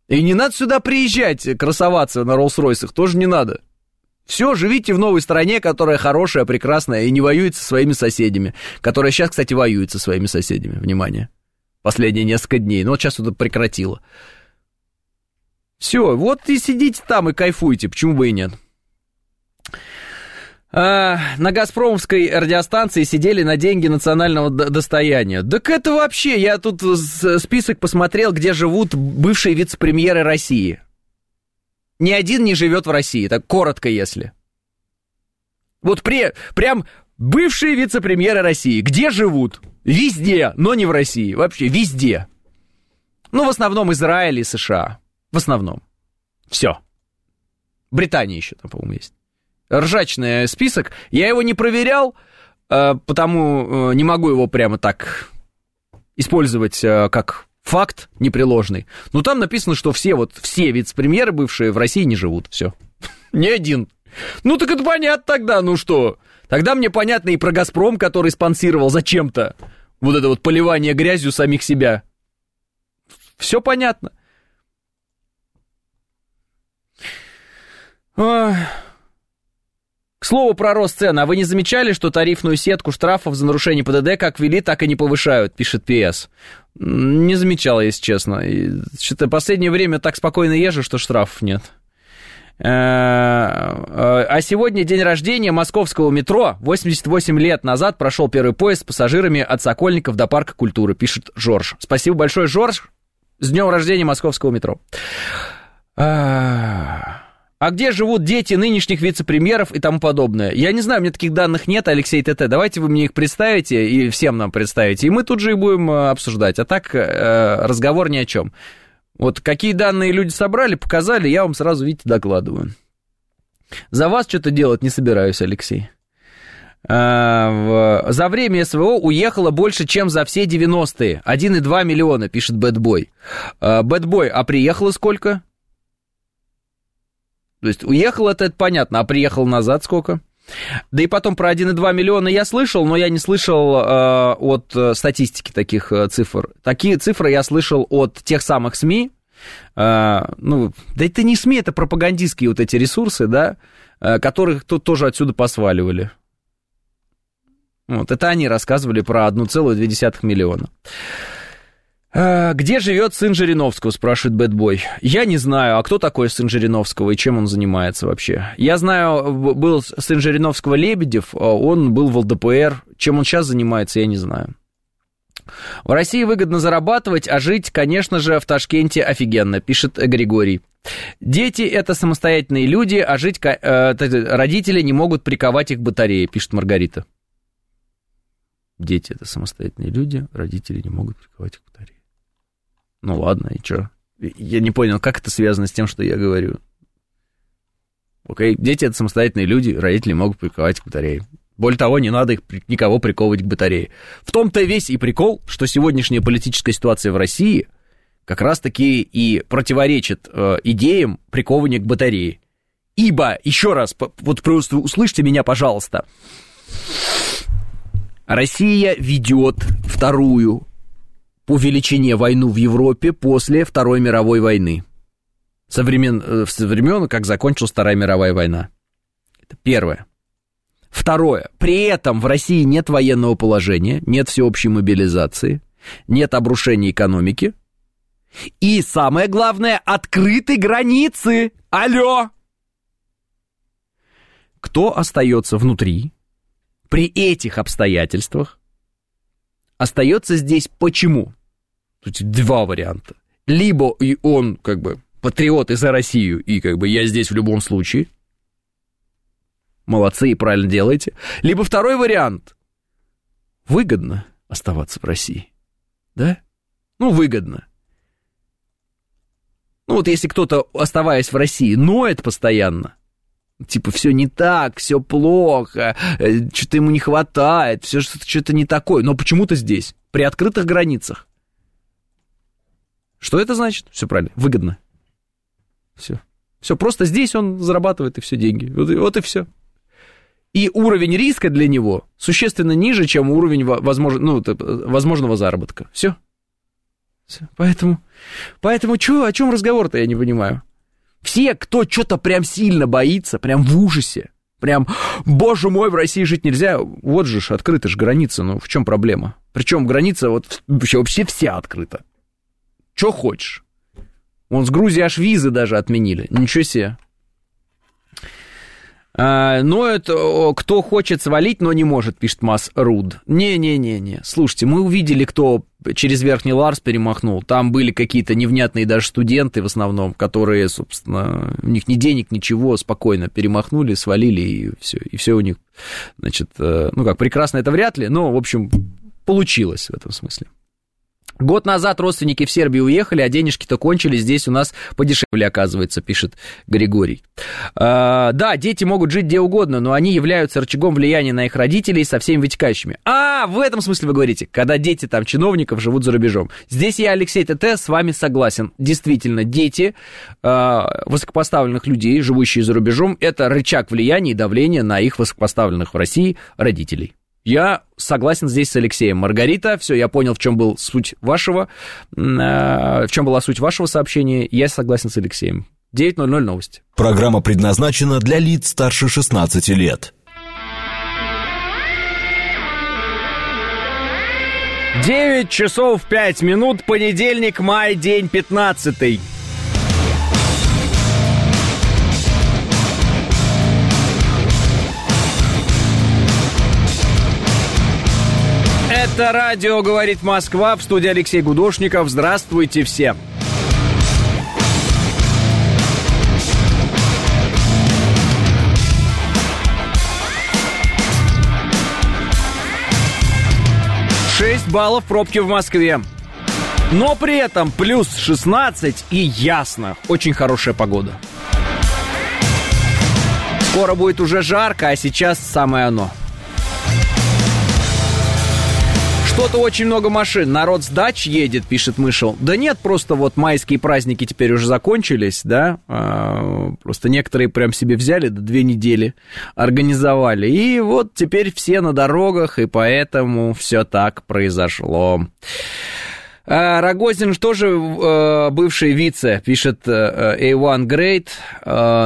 И не надо сюда приезжать, красоваться на Роллс-Ройсах, тоже не надо. Все, живите в новой стране, которая хорошая, прекрасная, и не воюет со своими соседями. Которая сейчас, кстати, воюет со своими соседями, внимание. Последние несколько дней, но вот сейчас это прекратило. Все, вот и сидите там и кайфуйте, почему бы и нет. На Газпромовской радиостанции сидели на деньги национального достояния. Так это вообще, я тут список посмотрел, где живут бывшие вице-премьеры России. Ни один не живет в России, так коротко если. Вот прям бывшие вице-премьеры России, где живут? Везде, но не в России, вообще везде. В основном Израиль и США. В основном. Все. Британия еще там, по-моему, есть. Ржачный список. Я его не проверял, потому не могу его прямо так использовать как факт непреложный. Но там написано, что все вице-премьеры бывшие в России не живут. Все. Ни один. Так это понятно тогда, что? Тогда мне понятно и про «Газпром», который спонсировал зачем-то вот это вот поливание грязью самих себя. Все понятно. К слову про рост цен. А вы не замечали, что тарифную сетку штрафов за нарушение ПДД как ввели, так и не повышают, пишет ПС. Не замечал, если честно. Что-то в последнее время так спокойно езжу, что штрафов нет. А сегодня день рождения московского метро. 88 лет назад прошел первый поезд с пассажирами от Сокольников до Парка культуры, пишет Жорж. Спасибо большое, Жорж. С днем рождения московского метро. А где живут дети нынешних вице-премьеров и тому подобное? Я не знаю, у меня таких данных нет, Алексей ТТ. Давайте вы мне их представите и всем нам представите, и мы тут же и будем обсуждать. А так разговор ни о чем. Вот какие данные люди собрали, показали, я вам сразу, видите, докладываю. За вас что-то делать не собираюсь, Алексей. За время СВО уехало больше, чем за все 90-е. 1,2 миллиона, пишет Бэтбой. Бэтбой, а приехало сколько? То есть уехал это понятно, а приехал назад сколько? Да и потом про 1,2 миллиона я слышал, но я не слышал от статистики таких цифр. Такие цифры я слышал от тех самых СМИ. Да это не СМИ, это пропагандистские вот эти ресурсы, да, которых тут тоже отсюда посваливали. Вот, это они рассказывали про 1,2 миллиона. Где живет сын Жириновского, спрашивает Бэтбой. Я не знаю, а кто такой сын Жириновского и чем он занимается вообще. Я знаю, был сын Жириновского Лебедев, он был в ЛДПР. Чем он сейчас занимается, я не знаю. В России выгодно зарабатывать, а жить, конечно же, в Ташкенте офигенно, пишет Григорий. Дети — это самостоятельные люди, а жить родители не могут приковать их батареи, пишет Маргарита. Дети — это самостоятельные люди, родители не могут приковать их батареи. Ну ладно, и что? Я не понял, как это связано с тем, что я говорю. Окей, дети — это самостоятельные люди, родители могут приковать к батарее. Более того, не надо их, никого приковывать к батарее. В том-то весь и прикол, что сегодняшняя политическая ситуация в России как раз-таки и противоречит идеям приковывания к батарее. Ибо, еще раз, вот просто услышьте меня, пожалуйста, Россия ведет вторую по величине войну в Европе после Второй мировой войны. Со времен, как закончилась Вторая мировая война. Это первое. Второе. При этом в России нет военного положения, нет всеобщей мобилизации, нет обрушения экономики. И самое главное, открыты границы. Алло! Кто остается внутри при этих обстоятельствах? Остается здесь почему? Тут два варианта. Либо и он как бы... патриоты за Россию, и как бы я здесь в любом случае. Молодцы, и правильно делаете. Либо второй вариант. Выгодно оставаться в России. Да? Ну, выгодно. Ну, вот если кто-то, оставаясь в России, ноет постоянно, типа, все не так, все плохо, что-то ему не хватает, все что-то не такое, но почему-то здесь, при открытых границах. Что это значит? Все правильно. Выгодно. Все. Все, просто здесь он зарабатывает и все деньги. Вот и все. И уровень риска для него существенно ниже, чем уровень возможного заработка. Все. Все. Поэтому о чем разговор-то, я не понимаю. Все, кто что-то прям сильно боится, прям в ужасе, прям, боже мой, в России жить нельзя, вот же ж, открыта же граница, ну в чем проблема? Причем граница вот вообще вся открыта. Че хочешь. Вон с Грузии аж визы даже отменили. Ничего себе. Но это кто хочет свалить, но не может, пишет Масруд. Не-не-не-не. Слушайте, мы увидели, кто через Верхний Ларс перемахнул. Там были какие-то невнятные даже студенты в основном, которые, собственно, у них ни денег, ничего, спокойно перемахнули, свалили, и все у них, значит, ну как, прекрасно это вряд ли, но, в общем, получилось в этом смысле. Год назад родственники в Сербию уехали, а денежки-то кончились, здесь у нас подешевле, оказывается, пишет Григорий. Да, дети могут жить где угодно, но они являются рычагом влияния на их родителей со всеми вытекающими. А, в этом смысле вы говорите, когда дети там чиновников живут за рубежом. Здесь я, Алексей ТТ, с вами согласен. Действительно, дети высокопоставленных людей, живущие за рубежом, это рычаг влияния и давления на их высокопоставленных в России родителей. Я согласен здесь с Алексеем. Маргарита, все, я понял, в чем была суть вашего сообщения. Я согласен с Алексеем. 9:00 новости. Программа предназначена для лиц старше 16 лет. 9:05, понедельник, май, день 15-й. Это радио «Говорит Москва», в студии Алексей Гудошников. Здравствуйте всем. Шесть баллов пробки в Москве. Но при этом плюс 16 и ясно. Очень хорошая погода. Скоро будет уже жарко, а сейчас самое оно. Что-то очень много машин, народ с дач едет, пишет Мышел. Да нет, просто вот майские праздники теперь уже закончились, да, просто некоторые прям себе взяли, да, 2 недели организовали, и вот теперь все на дорогах, и поэтому все так произошло. Рогозин тоже бывший вице, пишет A1 Great.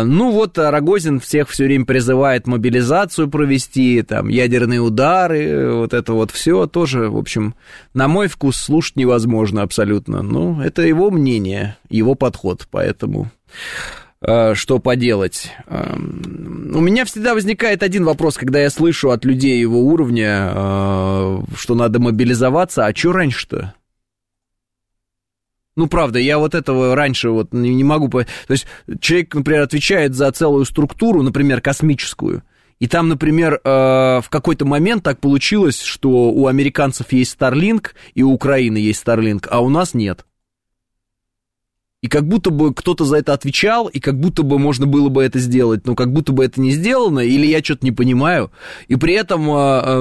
Ну вот, Рогозин всех все время призывает мобилизацию провести, там, ядерные удары, вот это вот все тоже, в общем, на мой вкус слушать невозможно абсолютно. Ну, это его мнение, его подход, поэтому... что поделать. У меня всегда возникает один вопрос, когда я слышу от людей его уровня, что надо мобилизоваться, а что раньше-то? Ну, правда, я вот этого раньше вот не могу... То есть человек, например, отвечает за целую структуру, например, космическую, и там, например, в какой-то момент так получилось, что у американцев есть Starlink, и у Украины есть Starlink, а у нас нет. И как будто бы кто-то за это отвечал, и как будто бы можно было бы это сделать, но как будто бы это не сделано, или я что-то не понимаю. И при этом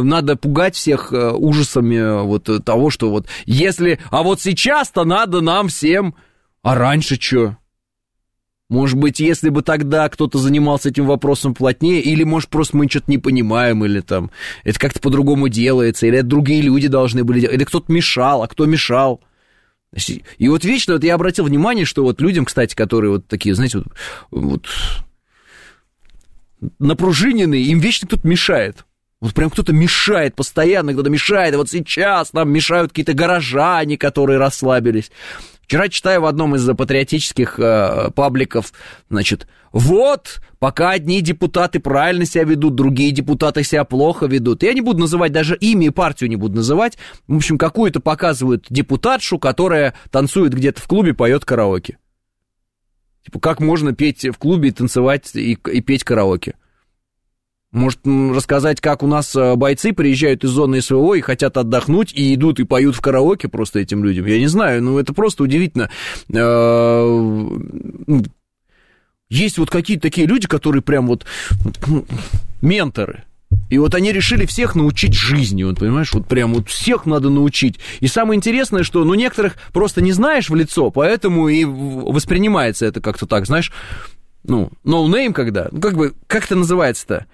надо пугать всех ужасами вот того, что вот если... А вот сейчас-то надо нам всем... А раньше что? Может быть, если бы тогда кто-то занимался этим вопросом плотнее, или, может, просто мы что-то не понимаем, или там это как-то по-другому делается, или это другие люди должны были делать, или кто-то мешал, а кто мешал? И вот вечно вот я обратил внимание, что вот людям, кстати, которые вот такие, знаете, вот напружиненные, им вечно кто-то мешает. Вот прям кто-то мешает постоянно, кто-то мешает. И вот сейчас нам мешают какие-то горожане, которые расслабились. Вчера читаю в одном из патриотических пабликов, значит, вот, пока одни депутаты правильно себя ведут, другие депутаты себя плохо ведут. Я не буду называть даже имя и партию не буду называть. В общем, какую-то показывают депутатшу, которая танцует где-то в клубе, поет караоке. Типа, как можно петь в клубе, танцевать и петь караоке? Может, рассказать, как у нас бойцы приезжают из зоны СВО и хотят отдохнуть, и идут и поют в караоке просто этим людям? Я не знаю, ну это просто удивительно. Есть вот какие-то такие люди, которые прям вот менторы. И вот они решили всех научить жизни, вот, понимаешь, вот прям вот всех надо научить. И самое интересное, что, ну, некоторых просто не знаешь в лицо, поэтому и воспринимается это как-то так, знаешь, ну, ноунейм когда, ну, как бы, как это называется-то?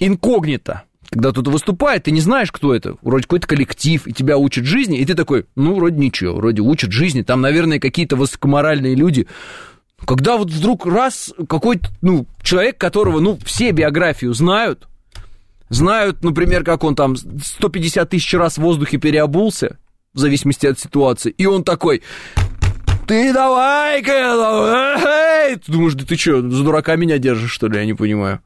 Инкогнито. Когда кто-то выступает, ты не знаешь, кто это. Вроде какой-то коллектив, и тебя учат жизни, и ты такой, ну, вроде ничего, вроде учат жизни. Там, наверное, какие-то высокоморальные люди. Когда вот вдруг раз какой-то, ну, человек, которого, ну, все биографию знают, например, как он там 150 тысяч раз в воздухе переобулся, в зависимости от ситуации, и он такой... Ты давай-ка! Ты думаешь, да ты что, за дурака меня держишь, что ли? Я не понимаю.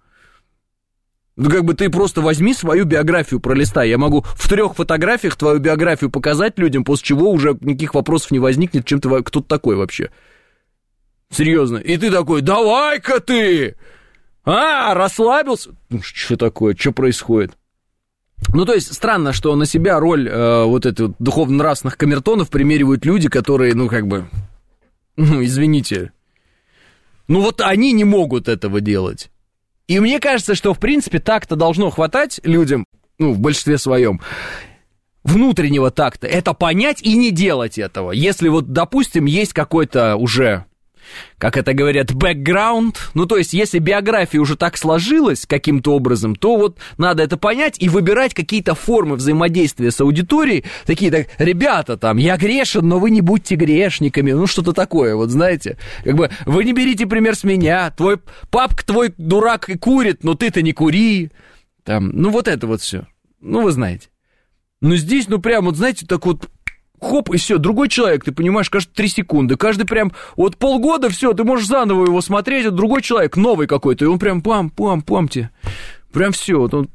Ну, как бы ты просто возьми свою биографию, пролистай. Я могу в 3 фотографиях твою биографию показать людям, после чего уже никаких вопросов не возникнет, чем ты, кто ты такой вообще. Серьезно. И ты такой, давай-ка ты! А, расслабился? Ну, что такое? Что происходит? Ну, то есть, странно, что на себя роль вот этих духовно-нравственных камертонов примеривают люди, которые, ну, как бы, ну, извините, ну, вот они не могут этого делать. И мне кажется, что, в принципе, так-то должно хватать людям, ну, в большинстве своем, внутреннего так-то, это понять и не делать этого. Если вот, допустим, есть какой-то уже... как это говорят, бэкграунд, ну, то есть, если биография уже так сложилась каким-то образом, то вот надо это понять и выбирать какие-то формы взаимодействия с аудиторией, такие, так, ребята, там, я грешен, но вы не будьте грешниками, ну, что-то такое, вот, знаете, как бы, вы не берите пример с меня, твой папка твой дурак и курит, но ты-то не кури, там, ну, вот это вот все, ну, вы знаете, ну, здесь, ну, прям, вот, знаете, так вот, хоп, и все, другой человек, ты понимаешь, каждые 3 секунды, каждый прям, вот полгода, все, ты можешь заново его смотреть, вот другой человек, новый какой-то, и он прям пам-пам-пам тебе, прям все, вот он,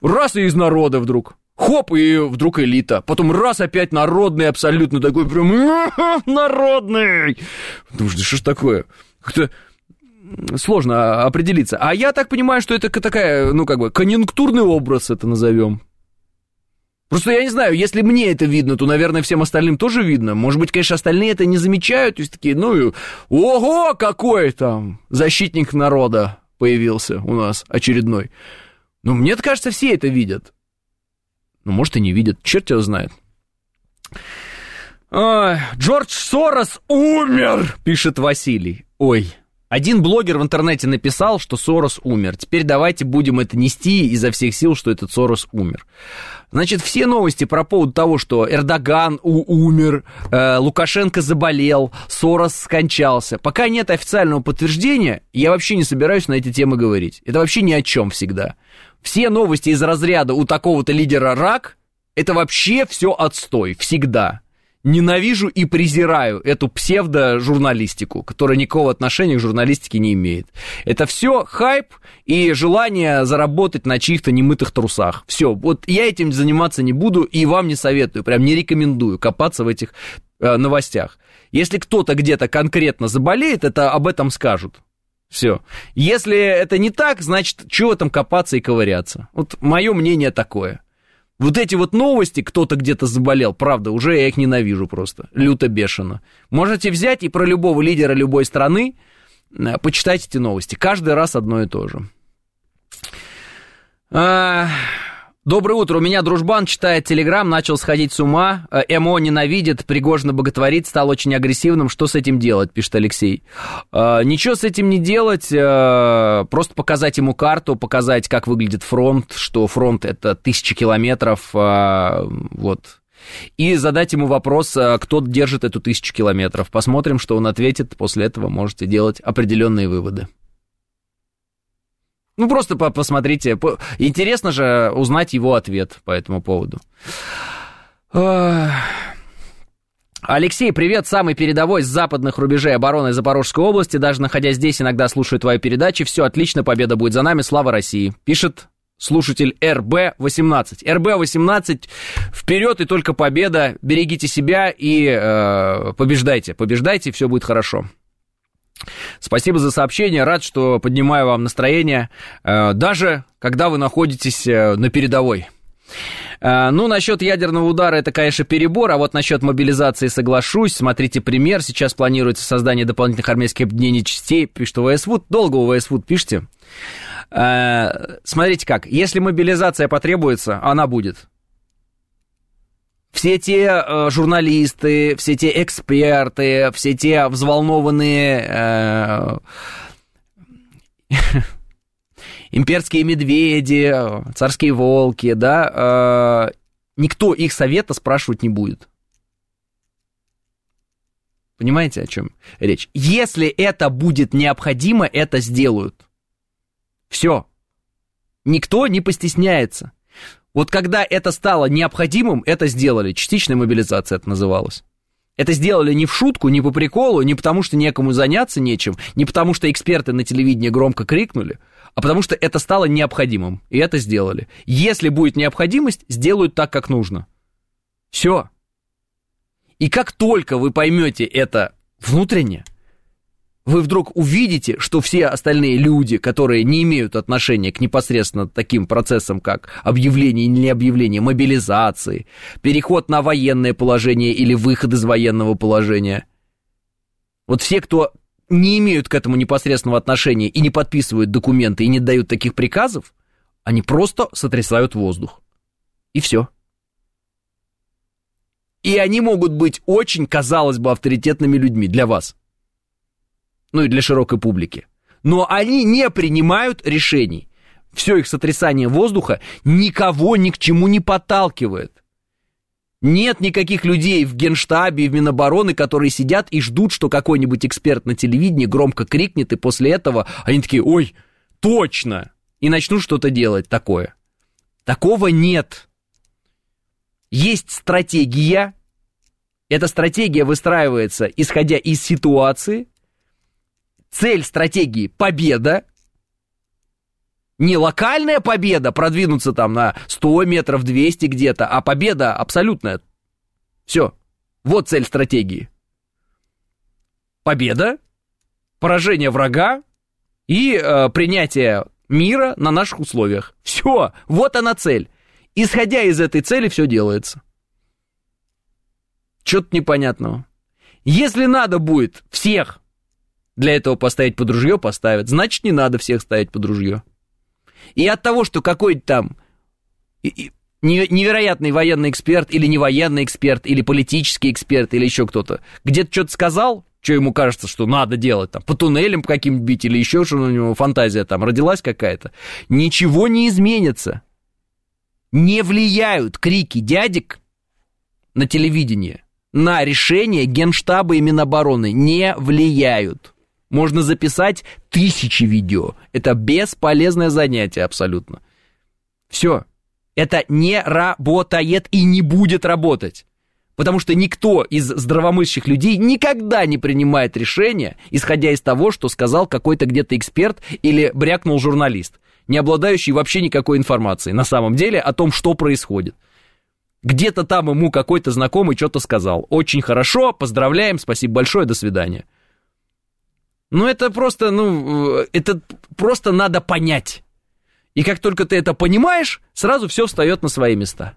раз и из народа вдруг, хоп, и вдруг элита, потом раз опять народный абсолютно, такой прям, народный, потому что что ж такое, как-то... сложно определиться, а я так понимаю, что это такая, ну, как бы, конъюнктурный образ, это назовем. Просто я не знаю, если мне это видно, то, наверное, всем остальным тоже видно. Может быть, конечно, остальные это не замечают. То есть такие, ну, ого, какой там защитник народа появился у нас очередной. Ну, мне кажется, все это видят. Ну, может, и не видят, черт его знает. Джордж Сорос умер, пишет Василий. Ой. Один блогер в интернете написал, что Сорос умер. Теперь давайте будем это нести изо всех сил, что этот Сорос умер. Значит, все новости про поводу того, что Эрдоган умер, Лукашенко заболел, Сорос скончался. Пока нет официального подтверждения, я вообще не собираюсь на эти темы говорить. Это вообще ни о чем всегда. Все новости из разряда у такого-то лидера рак, это вообще все отстой, всегда. ненавижу и презираю эту псевдо-журналистику, которая никакого отношения к журналистике не имеет. Это все хайп и желание заработать на чьих-то немытых трусах. Все, вот я этим заниматься не буду и вам не советую, прям не рекомендую копаться в этих новостях. Если кто-то где-то конкретно заболеет, это об этом скажут. Все. Если это не так, значит, чего там копаться и ковыряться? Вот мое мнение такое. Вот эти вот новости, кто-то где-то заболел, правда, уже я их ненавижу просто, люто-бешено. Можете взять и про любого лидера любой страны почитать эти новости. Каждый раз одно и то же. Доброе утро, у меня дружбан читает Телеграм, начал сходить с ума, МО ненавидит, Пригожина боготворит, стал очень агрессивным, что с этим делать, пишет Алексей. Ничего с этим не делать, просто показать ему карту, показать, как выглядит фронт, что фронт это 1000 километров, вот. И задать ему вопрос, кто держит эту 1000 километров. Посмотрим, что он ответит, после этого можете делать определенные выводы. Ну, просто посмотрите. Интересно же узнать его ответ по этому поводу. Алексей, привет, самый передовой с западных рубежей обороны Запорожской области. Даже находясь здесь, иногда слушаю твои передачи. Все отлично, победа будет за нами, слава России. Пишет слушатель РБ-18. РБ-18, вперед и только победа. Берегите себя и побеждайте. Побеждайте, все будет хорошо. Спасибо за сообщение, рад, что поднимаю вам настроение, даже когда вы находитесь на передовой. Ну, насчет ядерного удара, это, конечно, перебор, а вот насчет мобилизации соглашусь. Смотрите пример, сейчас планируется создание дополнительных армейских объединений частей, пишет ВСУ, долго у ВСУ пишите. Смотрите как, если мобилизация потребуется, она будет. Все те журналисты, все те эксперты, все те взволнованные имперские медведи, царские волки, да, никто их совета спрашивать не будет. Понимаете, о чем речь? Если это будет необходимо, это сделают. Все. Никто не постесняется. Вот когда это стало необходимым, это сделали. Частичная мобилизация это называлось. Это сделали не в шутку, не по приколу, не потому что некому заняться нечем, не потому что эксперты на телевидении громко крикнули, а потому что это стало необходимым, и это сделали. Если будет необходимость, сделают так, как нужно. Все. И как только вы поймете это внутренне, вы вдруг увидите, что все остальные люди, которые не имеют отношения к непосредственно таким процессам, как объявление или не объявление мобилизации, переход на военное положение или выход из военного положения, вот все, кто не имеют к этому непосредственного отношения и не подписывают документы и не дают таких приказов, они просто сотрясают воздух. И все. И они могут быть очень, казалось бы, авторитетными людьми для вас. Ну и для широкой публики. Но они не принимают решений. Все их сотрясание воздуха никого ни к чему не подталкивает. Нет никаких людей в Генштабе и в Минобороны, которые сидят и ждут, что какой-нибудь эксперт на телевидении громко крикнет, и после этого они такие, ой, точно, и начнут что-то делать такое. Такого нет. Есть стратегия. Эта стратегия выстраивается, исходя из ситуации. Цель стратегии – победа, не локальная победа, продвинуться там на 100 метров, 200 где-то, а победа абсолютная. Все, вот цель стратегии. Победа, поражение врага и принятие мира на наших условиях. Все, вот она цель. Исходя из этой цели, все делается. Чего-то непонятного. Если надо будет всех... Для этого поставить под ружье, поставят. Значит, не надо всех ставить под ружье. И от того, что какой-то там невероятный военный эксперт, или не военный эксперт, или политический эксперт, или еще кто-то, где-то что-то сказал, что ему кажется, что надо делать, там, по туннелям по каким-то бить, или еще что у него фантазия там родилась какая-то, ничего не изменится. Не влияют крики дядек на телевидении на решение Генштаба и Минобороны. Не влияют. Можно записать 1000 видео. Это бесполезное занятие абсолютно. Все. Это не работает и не будет работать. Потому что никто из здравомыслящих людей никогда не принимает решение, исходя из того, что сказал какой-то где-то эксперт или брякнул журналист, не обладающий вообще никакой информацией на самом деле о том, что происходит. Где-то там ему какой-то знакомый что-то сказал. Очень хорошо, поздравляем, спасибо большое, до свидания. Но это просто надо понять. И как только ты это понимаешь, сразу все встает на свои места.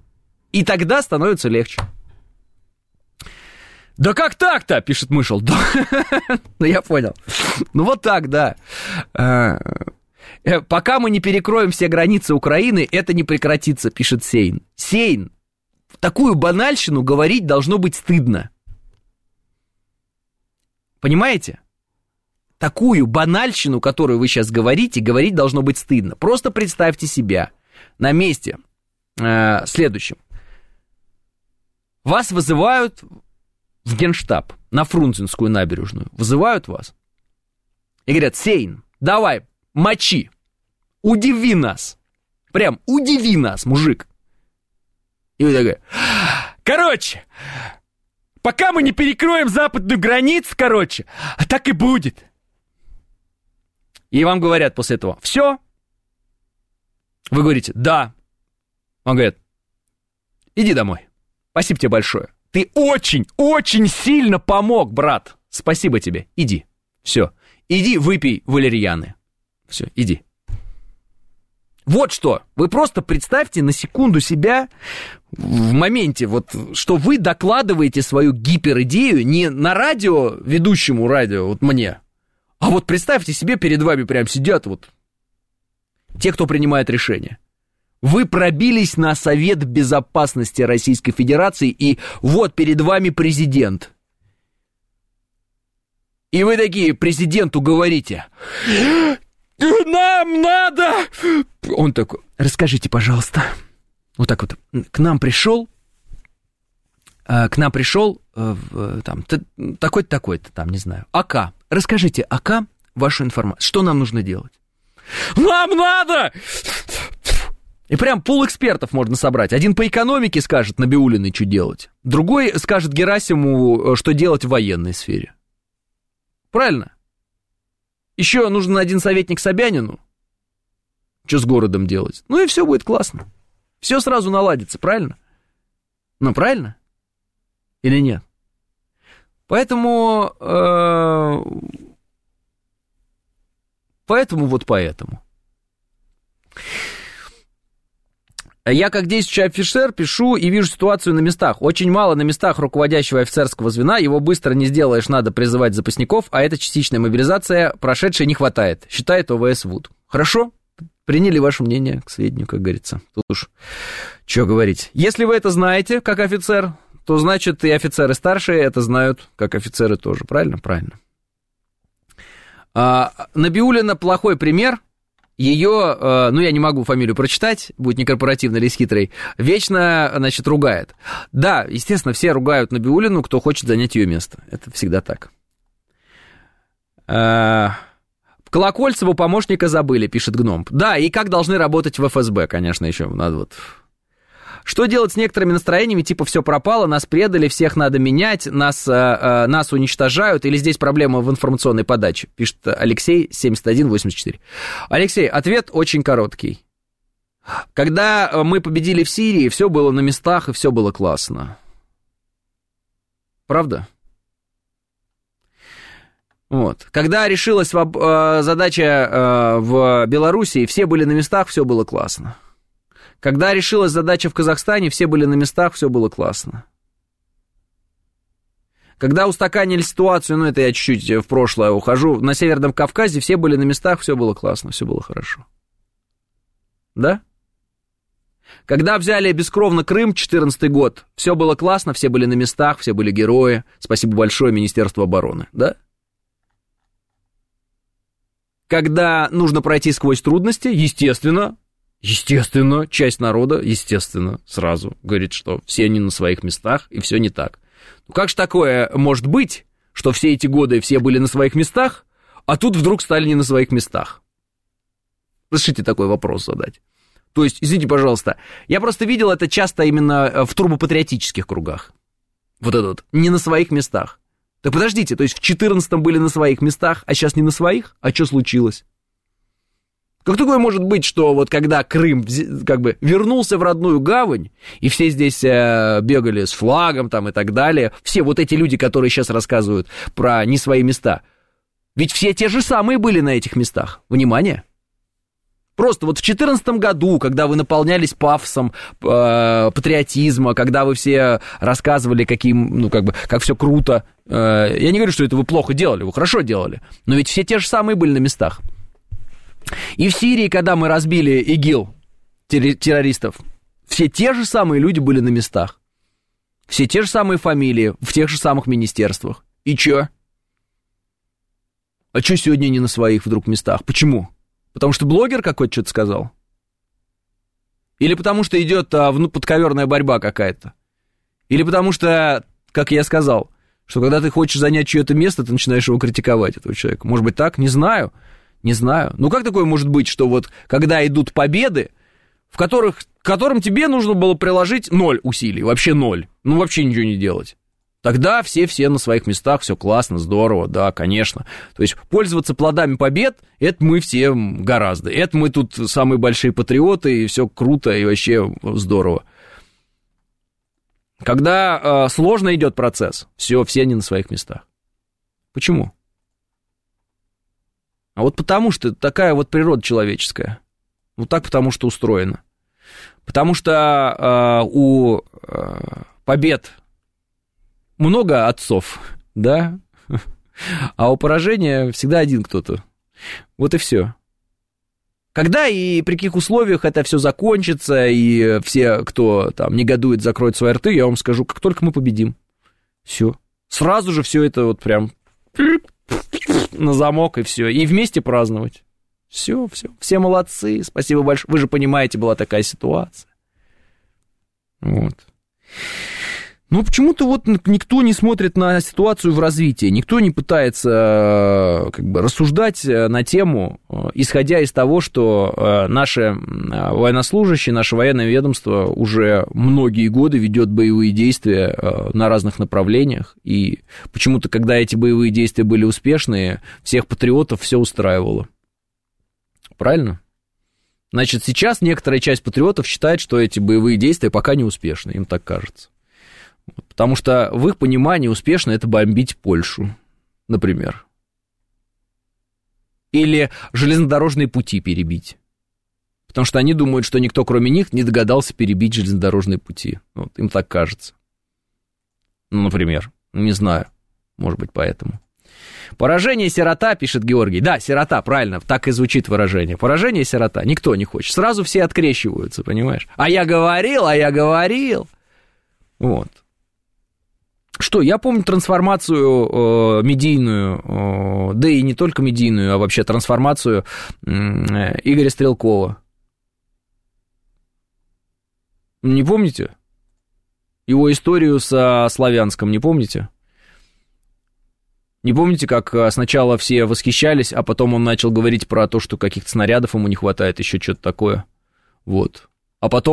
И тогда становится легче. «Да как так-то?» — пишет Мышел. Ну, я понял. Ну, вот так, да. «Пока мы не перекроем все границы Украины, это не прекратится», — пишет Сейн. Сейн, такую банальщину говорить должно быть стыдно. Понимаете? Такую банальщину, которую вы сейчас говорите, говорить должно быть стыдно. Просто представьте себя на месте следующем. Вас вызывают в Генштаб, на Фрунзенскую набережную. Вызывают вас и говорят: «Сейн, давай, мочи, удиви нас. Прям удиви нас, мужик». И вы такой: «Короче, пока мы не перекроем западную границу, короче, а так и будет». И вам говорят после этого: «Все?» Вы говорите: «Да». Он говорит: «Иди домой. Спасибо тебе большое. Ты очень, очень сильно помог, брат. Спасибо тебе. Иди. Все. Иди выпей валерьяны. Все, иди». Вот что. Вы просто представьте на секунду себя в моменте, вот, что вы докладываете свою гиперидею не на радио, ведущему радио, вот мне, а вот представьте себе, перед вами прям сидят вот те, кто принимает решения. Вы пробились на Совет Безопасности Российской Федерации, и вот перед вами президент. И вы такие президенту говорите: «Нам надо!» Он такой: «Расскажите, пожалуйста». Вот так вот. К нам пришел там, такой-то, такой-то, там, не знаю, АК. Расскажите АК вашу информацию. Что нам нужно делать?» «Нам надо!» И прям пул экспертов можно собрать. Один по экономике скажет Набиуллиной, что делать. Другой скажет Герасиму, что делать в военной сфере. Правильно? Еще нужен один советник Собянину. Что с городом делать? Ну и все будет классно. Все сразу наладится, правильно? Ну, правильно? Или нет? Поэтому. Я как действующий офицер пишу и вижу ситуацию на местах. Очень мало на местах руководящего офицерского звена, его быстро не сделаешь, надо призывать запасников, а это частичная мобилизация, прошедшей не хватает, считает ОВС ВУД. Хорошо? Приняли ваше мнение к сведению, как говорится. Тут уж что говорить. Если вы это знаете, как офицер, то значит и офицеры старшие это знают, как офицеры тоже. Правильно? Правильно. Набиуллина плохой пример. Ее, ну я не могу фамилию прочитать, будет некорпоративный или хитрый, вечно, значит, ругает. Да, естественно, все ругают Набиуллину, кто хочет занять ее место. Это всегда так. Колокольцеву помощника забыли, пишет Гном. Да, и как должны работать в ФСБ, конечно, еще надо вот... Что делать с некоторыми настроениями, типа все пропало, нас предали, всех надо менять, нас уничтожают, или здесь проблема в информационной подаче, пишет Алексей 7184. Алексей, ответ очень короткий. Когда мы победили в Сирии, все было на местах и все было классно. Правда? Вот. Когда решилась задача в Белоруссии, все были на местах, все было классно. Когда решилась задача в Казахстане, все были на местах, все было классно. Когда устаканили ситуацию, ну, это я чуть-чуть в прошлое ухожу, на Северном Кавказе все были на местах, все было классно, все было хорошо. Да? Когда взяли бескровно Крым, 14-й год, все было классно, все были на местах, все были герои, спасибо большое Министерству обороны, да? Когда нужно пройти сквозь трудности, естественно, часть народа, сразу говорит, что все не на своих местах и все не так. Ну как же такое может быть, что все эти годы все были на своих местах, а тут вдруг стали не на своих местах? Разрешите такой вопрос задать. То есть, извините, пожалуйста, я просто видел это часто именно в турбопатриотических кругах. вот этот вот, не на своих местах. Так подождите, то есть в 14-м были на своих местах, а сейчас не на своих? А что случилось? Как такое может быть, что вот когда Крым как бы вернулся в родную гавань, и все здесь бегали с флагом там и так далее, все вот эти люди, которые сейчас рассказывают про не свои места, ведь все те же самые были на этих местах. Внимание! Просто вот в 2014 году, когда вы наполнялись пафосом патриотизма, когда вы все рассказывали, каким, ну, как бы, как все круто, я не говорю, что это вы плохо делали, вы хорошо делали, но ведь все те же самые были на местах. И в Сирии, когда мы разбили ИГИЛ, террористов, все те же самые люди были на местах, все те же самые фамилии, в тех же самых министерствах. И чё? А чё сегодня не на своих вдруг местах? Почему? Потому что блогер какой-то что-то сказал? Или потому что идет подковерная борьба какая-то? Или потому что, как я сказал, что когда ты хочешь занять чье-то место, ты начинаешь его критиковать, этого человека? Может быть так? Не знаю. Не знаю. Ну как такое может быть, что вот когда идут победы, к которым тебе нужно было приложить 0 усилий, вообще 0, ну вообще ничего не делать? Тогда все на своих местах, все классно, здорово, да, конечно. То есть пользоваться плодами побед, это мы все гораздо. Это мы тут самые большие патриоты, и все круто, и вообще здорово. Когда сложно идет процесс, все не на своих местах. Почему? А вот потому что такая вот природа человеческая. Вот так потому что устроена. Потому что у побед... много отцов, да, а у поражения всегда один кто-то. Вот и все. Когда и при каких условиях это все закончится, и все, кто там негодует, закроют свои рты, я вам скажу, как только мы победим. Все. Сразу же все это вот прям на замок, и все. И вместе праздновать. Все. Все молодцы. Спасибо большое. Вы же понимаете, была такая ситуация. Вот. Но почему-то вот никто не смотрит на ситуацию в развитии, никто не пытается как бы рассуждать на тему, исходя из того, что наши военнослужащие, наше военное ведомство уже многие годы ведет боевые действия на разных направлениях, и почему-то, когда эти боевые действия были успешные, всех патриотов все устраивало. Правильно? Значит, сейчас некоторая часть патриотов считает, что эти боевые действия пока не успешны, им так кажется. Потому что в их понимании успешно это бомбить Польшу, например. Или железнодорожные пути перебить. Потому что они думают, что никто, кроме них, не догадался перебить железнодорожные пути. Вот, им так кажется. Ну, например. Не знаю. Может быть, поэтому. Поражение сирота, пишет Георгий. Да, сирота, правильно, так и звучит выражение. Поражение сирота. Никто не хочет. Сразу все открещиваются, понимаешь? А я говорил. Вот. Что, я помню трансформацию медийную, да и не только медийную, а вообще трансформацию Игоря Стрелкова. Не помните? Его историю со Славянском не помните? Не помните, как сначала все восхищались, а потом он начал говорить про то, что каких-то снарядов ему не хватает, еще что-то такое? Вот. А потом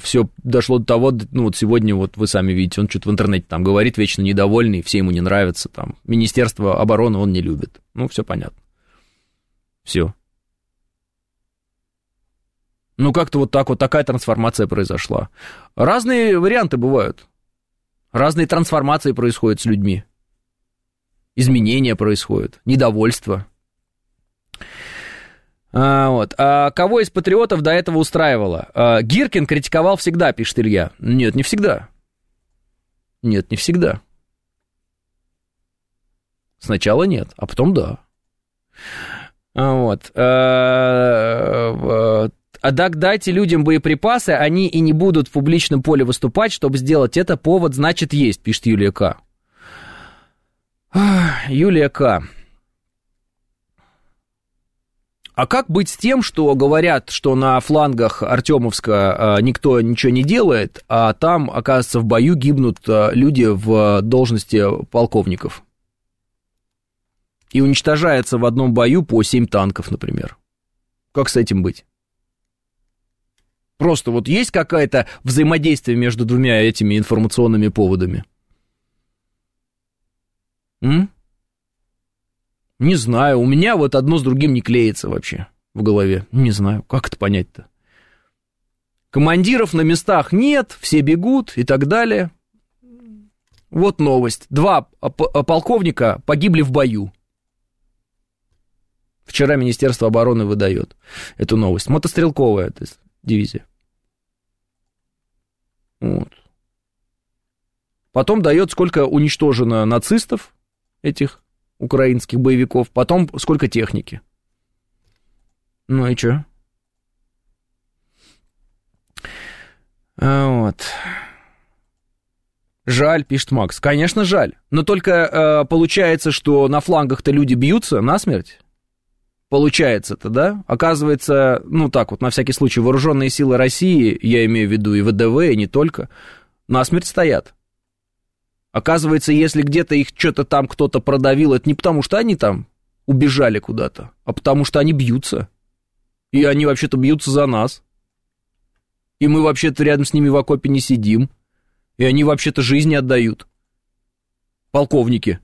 все дошло до того, ну, вот сегодня, вот вы сами видите, он что-то в интернете там говорит, вечно недовольный, все ему не нравятся, там, Министерство обороны он не любит. Ну, все понятно. Все. Ну, как-то вот так вот такая трансформация произошла. Разные варианты бывают. Разные трансформации происходят с людьми. Изменения происходят, недовольство. Вот. А кого из патриотов до этого устраивало? Гиркин критиковал всегда, пишет Илья. Нет, не всегда. Сначала нет, а потом да. Вот. А так дайте людям боеприпасы, они и не будут в публичном поле выступать, чтобы сделать это. Повод, значит, есть, пишет Юлия К. А как быть с тем, что говорят, что на флангах Артемовска никто ничего не делает, а там, оказывается, в бою гибнут люди в должности полковников? И уничтожается в одном бою по 7 танков, например. Как с этим быть? Просто вот есть какое-то взаимодействие между двумя этими информационными поводами? Не знаю, у меня вот одно с другим не клеится вообще в голове. Не знаю, как это понять-то. Командиров на местах нет, все бегут и так далее. Вот новость. 2 полковника погибли в бою. Вчера Министерство обороны выдает эту новость. Мотострелковая, то есть, дивизия. Вот. Потом дает, сколько уничтожено нацистов, этих украинских боевиков. Потом, сколько техники. Ну и что? Вот. Жаль, пишет Макс. Конечно, жаль. Но только получается, что на флангах-то люди бьются насмерть. Получается-то, да? Оказывается, ну так вот, на всякий случай, вооруженные силы России, я имею в виду и ВДВ, и не только, насмерть стоят. Оказывается, если где-то их что-то там кто-то продавил, это не потому, что они там убежали куда-то, а потому, что они бьются. И они вообще-то бьются за нас. И мы вообще-то рядом с ними в окопе не сидим. И они вообще-то жизни отдают. Полковники.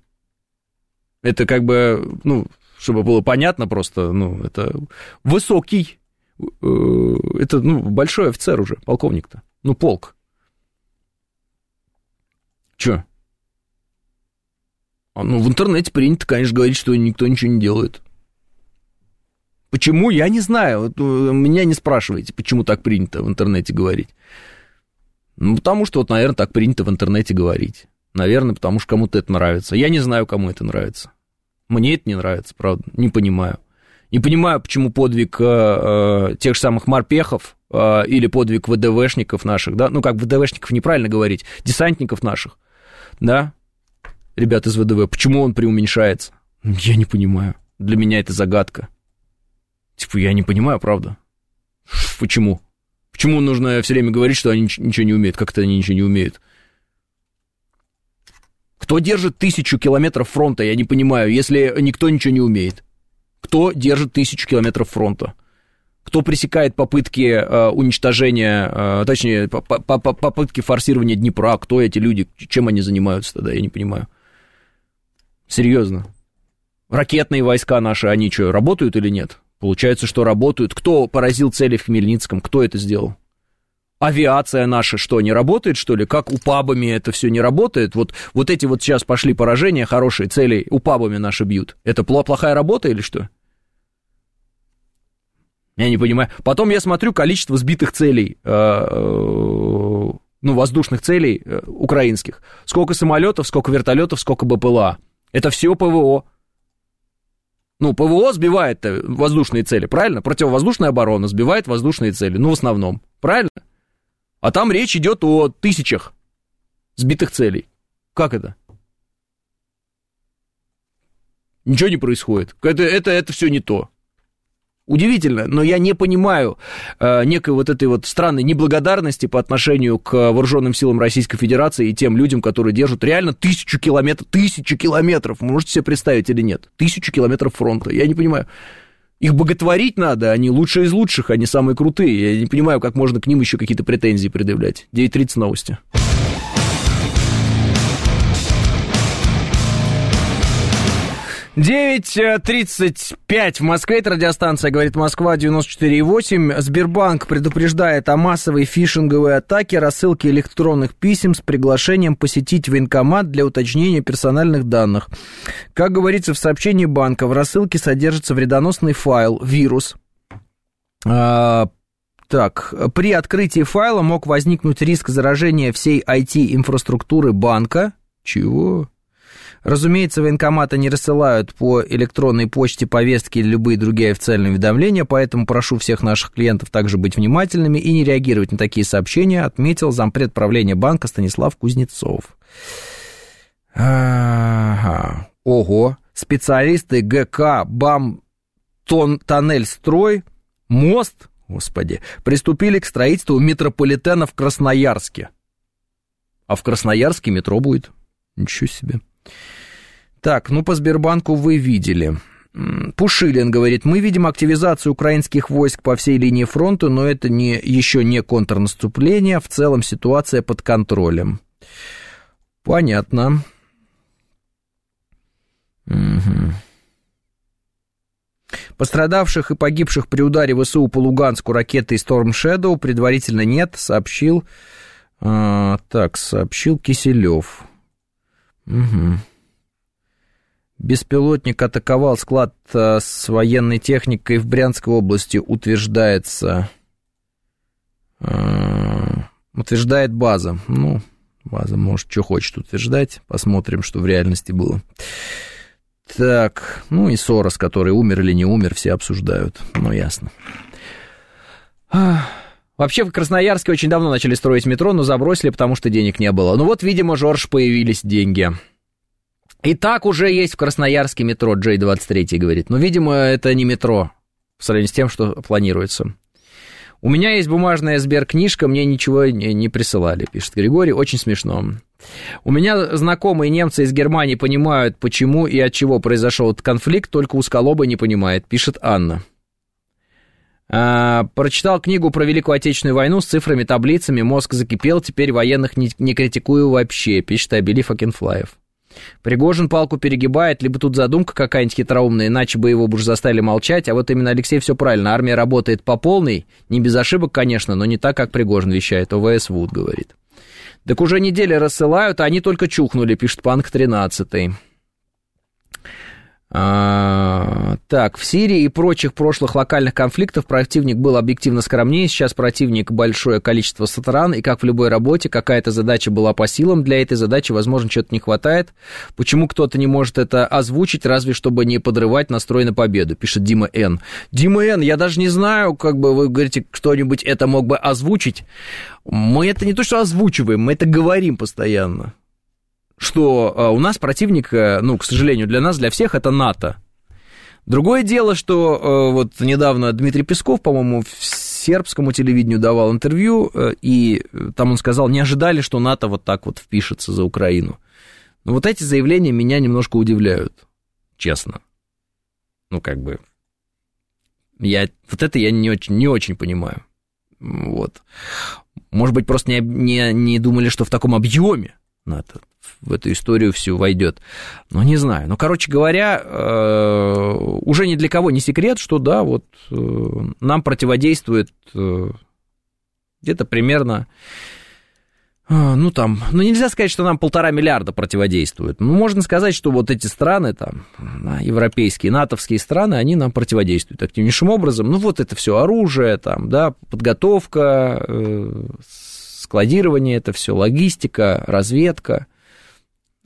Это как бы, ну... Чтобы было понятно просто, ну, это высокий, это, ну, большой офицер уже, полковник-то, ну, полк. Чё? А, ну, в интернете принято, конечно, говорить, что никто ничего не делает. Почему? Я не знаю, вот, меня не спрашивайте, почему так принято в интернете говорить. Ну, потому что, вот, наверное, так принято в интернете говорить. Наверное, потому что кому-то это нравится. Я не знаю, кому это нравится. Мне это не нравится, правда, не понимаю. Не понимаю, почему подвиг тех же самых морпехов или подвиг ВДВшников наших, да, ну, как ВДВшников неправильно говорить, десантников наших, да, ребят из ВДВ, почему он преуменьшается? Я не понимаю, для меня это загадка. Типа, я не понимаю, правда, почему? Почему нужно все время говорить, что они ничего не умеют, как-то они ничего не умеют? Кто держит 1000 километров фронта, я не понимаю, если никто ничего не умеет? Кто держит 1000 километров фронта? Кто пресекает попытки уничтожения, точнее, попытки форсирования Днепра? Кто эти люди? Чем они занимаются тогда? Я не понимаю. Серьезно. Ракетные войска наши, они что, работают или нет? Получается, что работают. Кто поразил цели в Хмельницком? Кто это сделал? Авиация наша что, не работает, что ли? Как УПАБами это все не работает? Вот эти вот сейчас пошли поражения, хорошие цели, УПАБами наши бьют. Это плохая работа или что? Я не понимаю. Потом я смотрю количество сбитых целей, ну, воздушных целей украинских. Сколько самолетов, сколько вертолетов, сколько БПЛА. Это все ПВО. Ну, ПВО сбивает воздушные цели, правильно? Противовоздушная оборона сбивает воздушные цели, ну, в основном. Правильно? А там речь идет о 1000 сбитых целей. Как это? Ничего не происходит. Это все не то. Удивительно, но я не понимаю некой вот этой вот странной неблагодарности по отношению к вооруженным силам Российской Федерации и тем людям, которые держат реально 1000 километров. 1000 километров! Можете себе представить или нет? 1000 километров фронта. Я не понимаю. Их боготворить надо, они лучшие из лучших, они самые крутые. Я не понимаю, как можно к ним еще какие-то претензии предъявлять. 9:30 новости. «9:35 в Москве». Это радиостанция «Говорит Москва», 94,8. Сбербанк предупреждает о массовой фишинговой атаке, рассылке электронных писем с приглашением посетить военкомат для уточнения персональных данных. Как говорится в сообщении банка, в рассылке содержится вредоносный файл «Вирус». Так, при открытии файла мог возникнуть риск заражения всей IT-инфраструктуры банка. Чего? Разумеется, военкоматы не рассылают по электронной почте повестки или любые другие официальные уведомления, поэтому прошу всех наших клиентов также быть внимательными и не реагировать на такие сообщения, отметил зампред правления банка Станислав Кузнецов. Ага. Ого. Специалисты ГК «БАМ Тоннельстрой», «Мост», господи, приступили к строительству метрополитена в Красноярске. А в Красноярске метро будет. Ничего себе. Так, ну по Сбербанку вы видели. Пушилин говорит, мы видим активизацию украинских войск по всей линии фронта, но это еще не контрнаступление, в целом ситуация под контролем. Понятно. Угу. Пострадавших и погибших при ударе ВСУ по Луганску ракетой Storm Shadow предварительно нет, сообщил... сообщил Киселев. Угу. Беспилотник атаковал склад с военной техникой в Брянской области, утверждается... Утверждает база. Ну, база может что хочет утверждать. Посмотрим, что в реальности было. Так, ну и Сорос, который умер или не умер, все обсуждают. Ну, ясно. Вообще в Красноярске очень давно начали строить метро, но забросили, потому что денег не было. Ну вот, видимо, Жорж, появились деньги. И так уже есть в Красноярске метро, J23 говорит. Но, видимо, это не метро в сравнении с тем, что планируется. У меня есть бумажная Сберкнижка, мне ничего не присылали, пишет Григорий. Очень смешно. У меня знакомые немцы из Германии понимают, почему и от чего произошел этот конфликт, только узколобый не понимает, пишет Анна. Прочитал книгу про Великую Отечественную войну с цифрами, таблицами, мозг закипел, теперь военных не критикую вообще, пишет Абели Факенфлаев. Пригожин палку перегибает, либо тут задумка какая-нибудь хитроумная, иначе бы его бы уже заставили молчать, а вот именно Алексей все правильно, армия работает по полной, не без ошибок, конечно, но не так, как Пригожин вещает, ОВС Вуд говорит. Так уже недели рассылают, а они только чухнули, пишет Панк 13-й. Так, в Сирии и прочих прошлых локальных конфликтов противник был объективно скромнее, сейчас противник большое количество стран, и как в любой работе, какая-то задача была по силам, для этой задачи, возможно, чего-то не хватает. Почему кто-то не может это озвучить, разве чтобы не подрывать настрой на победу, пишет Дима Н. Дима Н, я даже не знаю, как бы вы говорите, кто-нибудь это мог бы озвучить. Мы это не то что озвучиваем, мы это говорим постоянно. Что у нас противник, ну, к сожалению, для нас, для всех, это НАТО. Другое дело, что вот недавно Дмитрий Песков, по-моему, в сербскому телевидению давал интервью, и там он сказал, не ожидали, что НАТО вот так вот впишется за Украину. Но вот эти заявления меня немножко удивляют, честно. Ну, как бы, вот это я не очень понимаю. Вот. Может быть, просто не думали, что в таком объеме НАТО в эту историю всю войдет. Но не знаю. Ну, короче говоря, уже ни для кого не секрет, что да, вот нам противодействует где-то примерно, ну, там, ну, нельзя сказать, что нам 1,5 миллиарда противодействует. Ну, можно сказать, что вот эти страны, там, европейские, натовские страны, они нам противодействуют активнейшим образом. Ну, вот это все оружие, там, да, подготовка, складирование, это все логистика, разведка.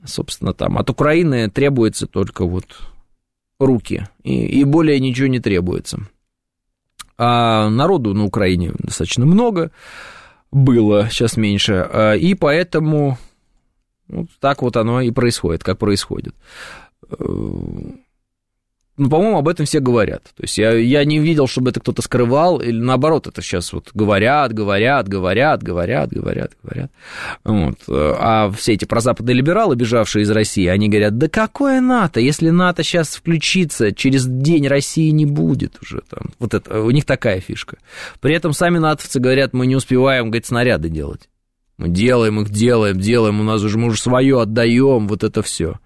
Собственно, там от Украины требуется только вот руки, и более ничего не требуется. А народу на Украине достаточно много было, сейчас меньше, и поэтому вот так вот оно и происходит, как происходит. Ну, по-моему, об этом все говорят. То есть я не видел, чтобы это кто-то скрывал, или наоборот, это сейчас вот говорят. Вот. А все эти прозападные либералы, бежавшие из России, они говорят, да какое НАТО, если НАТО сейчас включится, через день России не будет уже там. Вот это, у них такая фишка. При этом сами натовцы говорят, мы не успеваем, говорит, снаряды делать. Мы делаем их, делаем, у нас уже, мы уже свое отдаем, вот это все.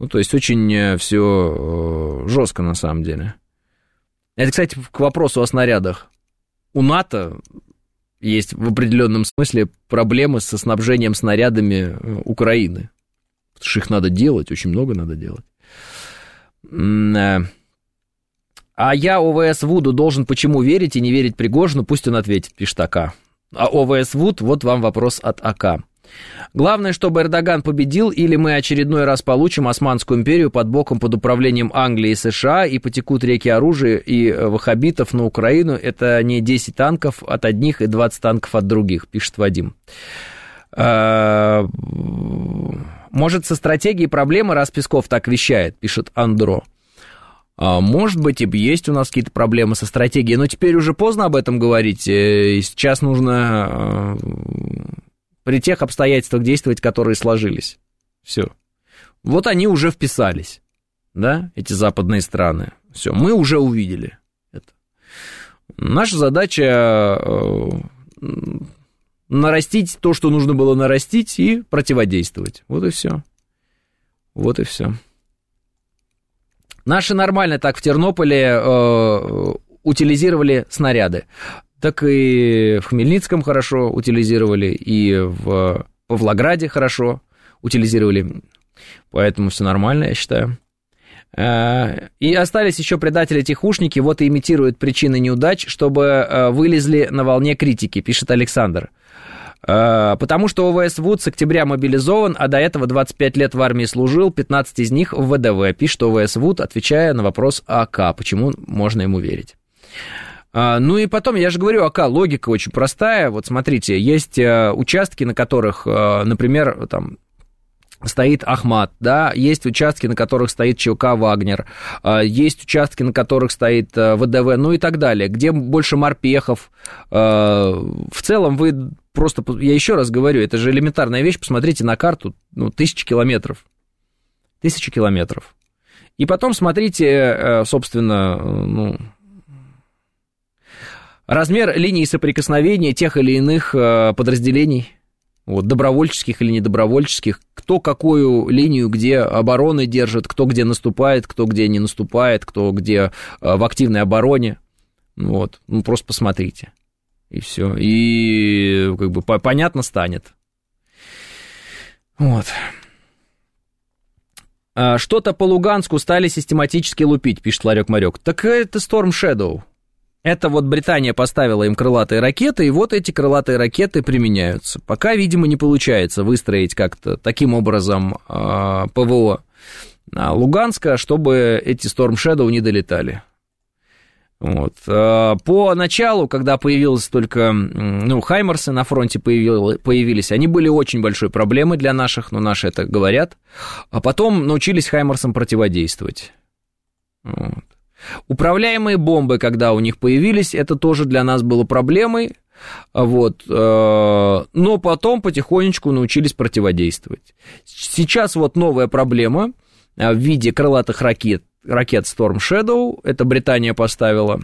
Ну, то есть, очень все жестко, на самом деле. Это, кстати, к вопросу о снарядах. У НАТО есть в определенном смысле проблемы со снабжением снарядами Украины. Потому что их надо делать, очень много надо делать. А я ОВС Вуду должен почему верить и не верить Пригожину, пусть он ответит, пишет АК. А ОВС Вуд, вот вам вопрос от АК. Главное, чтобы Эрдоган победил, или мы очередной раз получим Османскую империю под боком под управлением Англии и США, и потекут реки оружия и ваххабитов на Украину. Это не 10 танков от одних и 20 танков от других, пишет Вадим. Может, со стратегией проблемы, раз Песков так вещает, пишет Андро. Может быть, и есть у нас какие-то проблемы со стратегией, но теперь уже поздно об этом говорить. Сейчас нужно... при тех обстоятельствах действовать, которые сложились. Все. Вот они уже вписались, да, эти западные страны. Все, мы уже увидели это. Наша задача нарастить то, что нужно было нарастить, и противодействовать. Вот и все. Наши нормально так в Тернополе утилизировали снаряды. Так и в Хмельницком хорошо утилизировали, и в Павлограде хорошо утилизировали. Поэтому все нормально, я считаю. И остались еще предатели-тихушники, вот и имитируют причины неудач, чтобы вылезли на волне критики, пишет Александр. Потому что ОВС ВУД с октября мобилизован, а до этого 25 лет в армии служил, 15 из них в ВДВ, пишет ОВС ВУД, отвечая на вопрос АК, почему можно ему верить. Ну и потом, я же говорю, АК, логика очень простая. Вот смотрите, есть участки, на которых, например, там... стоит Ахмат, да, есть участки, на которых стоит ЧВК «Вагнер», есть участки, на которых стоит ВДВ, ну и так далее, где больше морпехов. В целом вы просто, я еще раз говорю, это же элементарная вещь, посмотрите на карту, ну, тысячи километров. И потом смотрите, собственно, ну... размер линии соприкосновения тех или иных подразделений. Вот, добровольческих или недобровольческих, кто какую линию, где обороны держит, кто где наступает, кто где не наступает, кто где в активной обороне. Вот, ну, просто посмотрите, и все. И как бы понятно станет. Вот. Что-то по Луганску стали систематически лупить, пишет Ларек-Марек. Так это Storm Shadow. Это вот Британия поставила им крылатые ракеты, и вот эти крылатые ракеты применяются. Пока, видимо, не получается выстроить как-то таким образом ПВО Луганска, чтобы эти Storm Shadow не долетали. Вот. Поначалу, когда появилось только, ну, Хаймерсы на фронте появились, они были очень большой проблемой для наших, но наши это говорят, а потом научились Хаймерсам противодействовать. Вот. Управляемые бомбы, когда у них появились, это тоже для нас было проблемой, вот, но потом потихонечку научились противодействовать. Сейчас вот новая проблема в виде крылатых ракет Storm Shadow, это Британия поставила,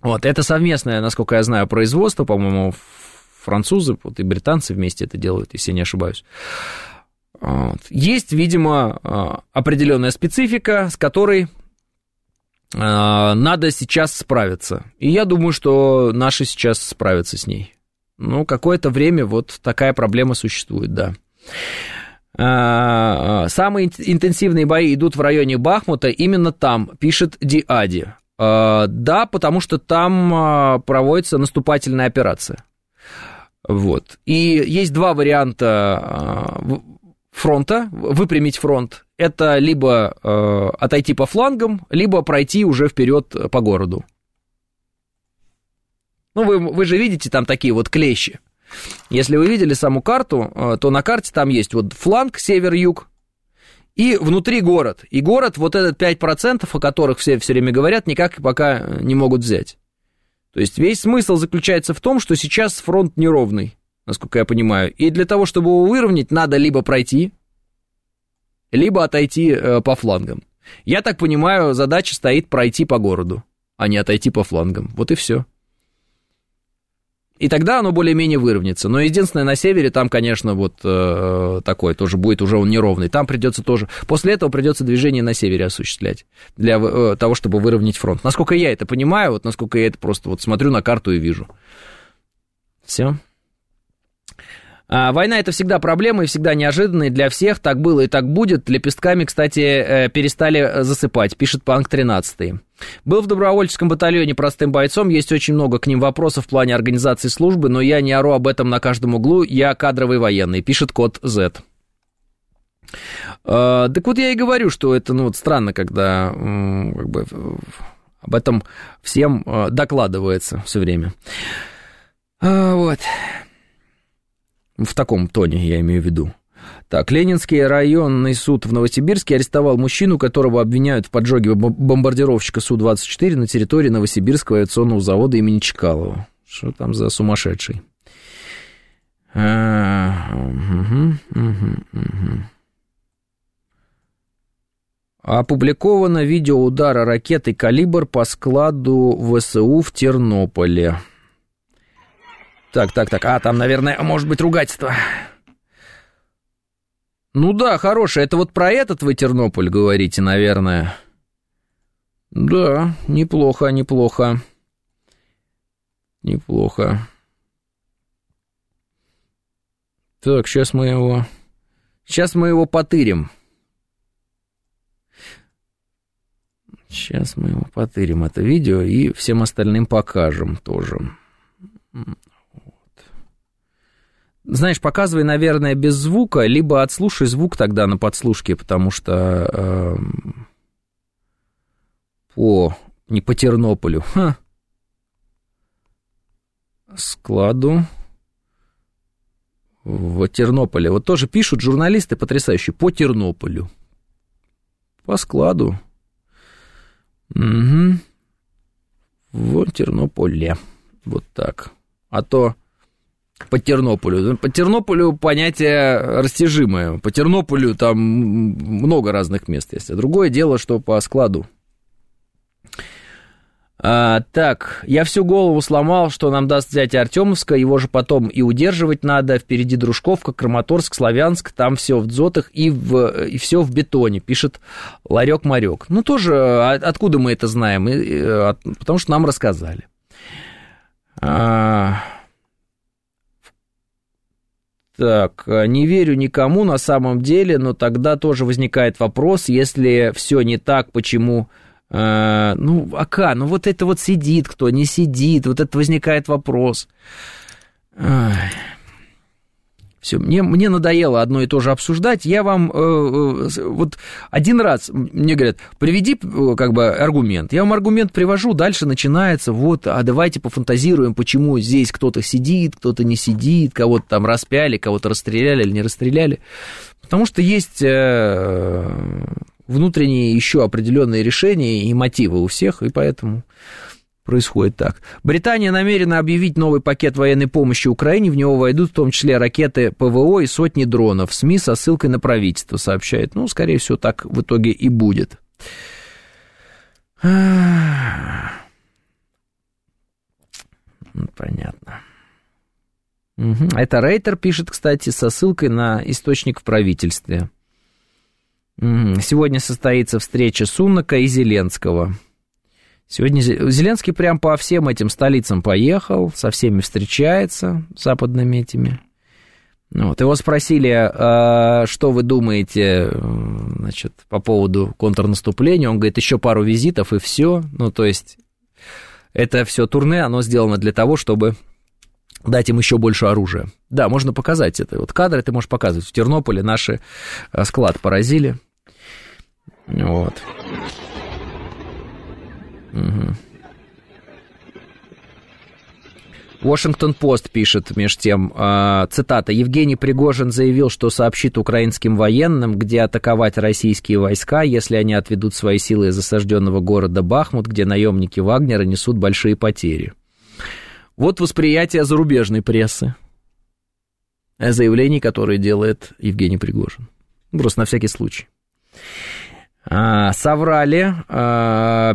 вот, это совместное, насколько я знаю, производство, по-моему, французы вот, и британцы вместе это делают, если я не ошибаюсь. Вот. Есть, видимо, определенная специфика, с которой... надо сейчас справиться. И я думаю, что наши сейчас справятся с ней. Ну, какое-то время вот такая проблема существует, да. Самые интенсивные бои идут в районе Бахмута, именно там, пишет Диади. Да, потому что там проводится наступательная операция. Вот. И есть два варианта фронта, выпрямить фронт. Это либо отойти по флангам, либо пройти уже вперед по городу. Ну, вы же видите там такие вот клещи. Если вы видели саму карту, то на карте там есть вот фланг север-юг и внутри город. И город, вот этот 5%, о которых все время говорят, никак пока не могут взять. То есть весь смысл заключается в том, что сейчас фронт неровный, насколько я понимаю. И для того, чтобы его выровнять, надо либо пройти... либо отойти по флангам. Я так понимаю, задача стоит пройти по городу, а не отойти по флангам. Вот и все. И тогда оно более-менее выровняется. Но единственное, на севере там, конечно, вот такой тоже будет, уже он неровный. Там придется тоже... После этого придется движение на севере осуществлять для того, чтобы выровнять фронт. Насколько я это понимаю, вот насколько я это просто вот смотрю на карту и вижу. Все. Война — это всегда проблема и всегда неожиданная для всех. Так было и так будет. Лепестками, кстати, перестали засыпать, пишет Панк 13. Был в добровольческом батальоне простым бойцом. Есть очень много к ним вопросов в плане организации службы, но я не ору об этом на каждом углу. Я кадровый военный, пишет Код Z. Так вот я и говорю, что это, ну, вот странно, когда как бы, об этом всем докладывается все время. Вот. В таком тоне, я имею в виду. Так, Ленинский районный суд в Новосибирске арестовал мужчину, которого обвиняют в поджоге бомбардировщика Су-24 на территории Новосибирского авиационного завода имени Чкалова. Что там за сумасшедший? Опубликовано видео удара ракеты «Калибр» по складу ВСУ в Тернополе. Так. А, там, наверное, может быть ругательство. Ну да, хорошее. Это вот про этот вы Тернополь говорите, наверное. Да, неплохо, неплохо. Неплохо. Так, сейчас мы его потырим. Сейчас мы его потырим, это видео, и всем остальным покажем тоже. Знаешь, показывай, наверное, без звука, либо отслушай звук тогда на подслушке, потому что не по Тернополю. Складу в Тернополе. Вот тоже пишут журналисты потрясающие по Тернополю. По складу. Угу. В Тернополе. Вот так. А то... По Тернополю. По Тернополю понятие растяжимое. По Тернополю там много разных мест есть. А другое дело, что по складу. Так, я всю голову сломал, что нам даст взять Артемовска, его же потом и удерживать надо. Впереди Дружковка, Краматорск, Славянск, там все в дзотах и все в бетоне, пишет Ларек-Марек. Ну, тоже откуда мы это знаем? Потому что нам рассказали. Так, не верю никому на самом деле, но тогда тоже возникает вопрос, если все не так, почему... вот это вот сидит, кто не сидит, вот это возникает вопрос. Все, мне надоело одно и то же обсуждать. Я вам вот один раз, мне говорят, приведи как бы аргумент. Я вам аргумент привожу, дальше начинается, давайте пофантазируем, почему здесь кто-то сидит, кто-то не сидит, кого-то там распяли, кого-то расстреляли или не расстреляли. Потому что есть внутренние еще определенные решения и мотивы у всех, и поэтому... Происходит так. Британия намерена объявить новый пакет военной помощи Украине. В него войдут в том числе ракеты ПВО и сотни дронов. СМИ со ссылкой на правительство сообщает. Ну, скорее всего, так в итоге и будет. Понятно. Угу. Это Рейтер пишет, кстати, со ссылкой на источник в правительстве. Угу. Сегодня состоится встреча Сунака и Зеленского. Сегодня Зеленский прям по всем этим столицам поехал, со всеми встречается, западными этими. Его спросили, что вы думаете, значит, по поводу контрнаступления. Он говорит, еще пару визитов и все. То есть, это все турне, оно сделано для того, чтобы дать им еще больше оружия. Да, можно показать это. Вот кадры ты можешь показывать. В Тернополе наши склад поразили. Washington Post пишет, между тем, цитата, «Евгений Пригожин заявил, что сообщит украинским военным, где атаковать российские войска, если они отведут свои силы из осажденного города Бахмут, где наемники Вагнера несут большие потери». Вот восприятие зарубежной прессы заявлений, которые делает Евгений Пригожин. Просто на всякий случай. Соврали,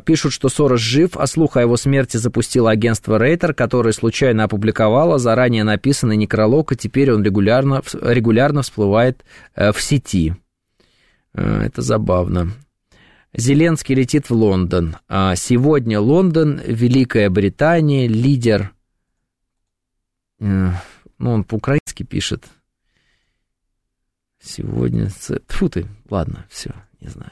пишут, что Сорос жив, а слух о его смерти запустило агентство Рейтер, которое случайно опубликовало заранее написанный некролог, и теперь он регулярно всплывает в сети. Это забавно. Зеленский летит в Лондон. Сегодня Лондон, Великая Британия, лидер... он по-украински пишет. Сегодня... Тьфу ты, ладно, все, не знаю.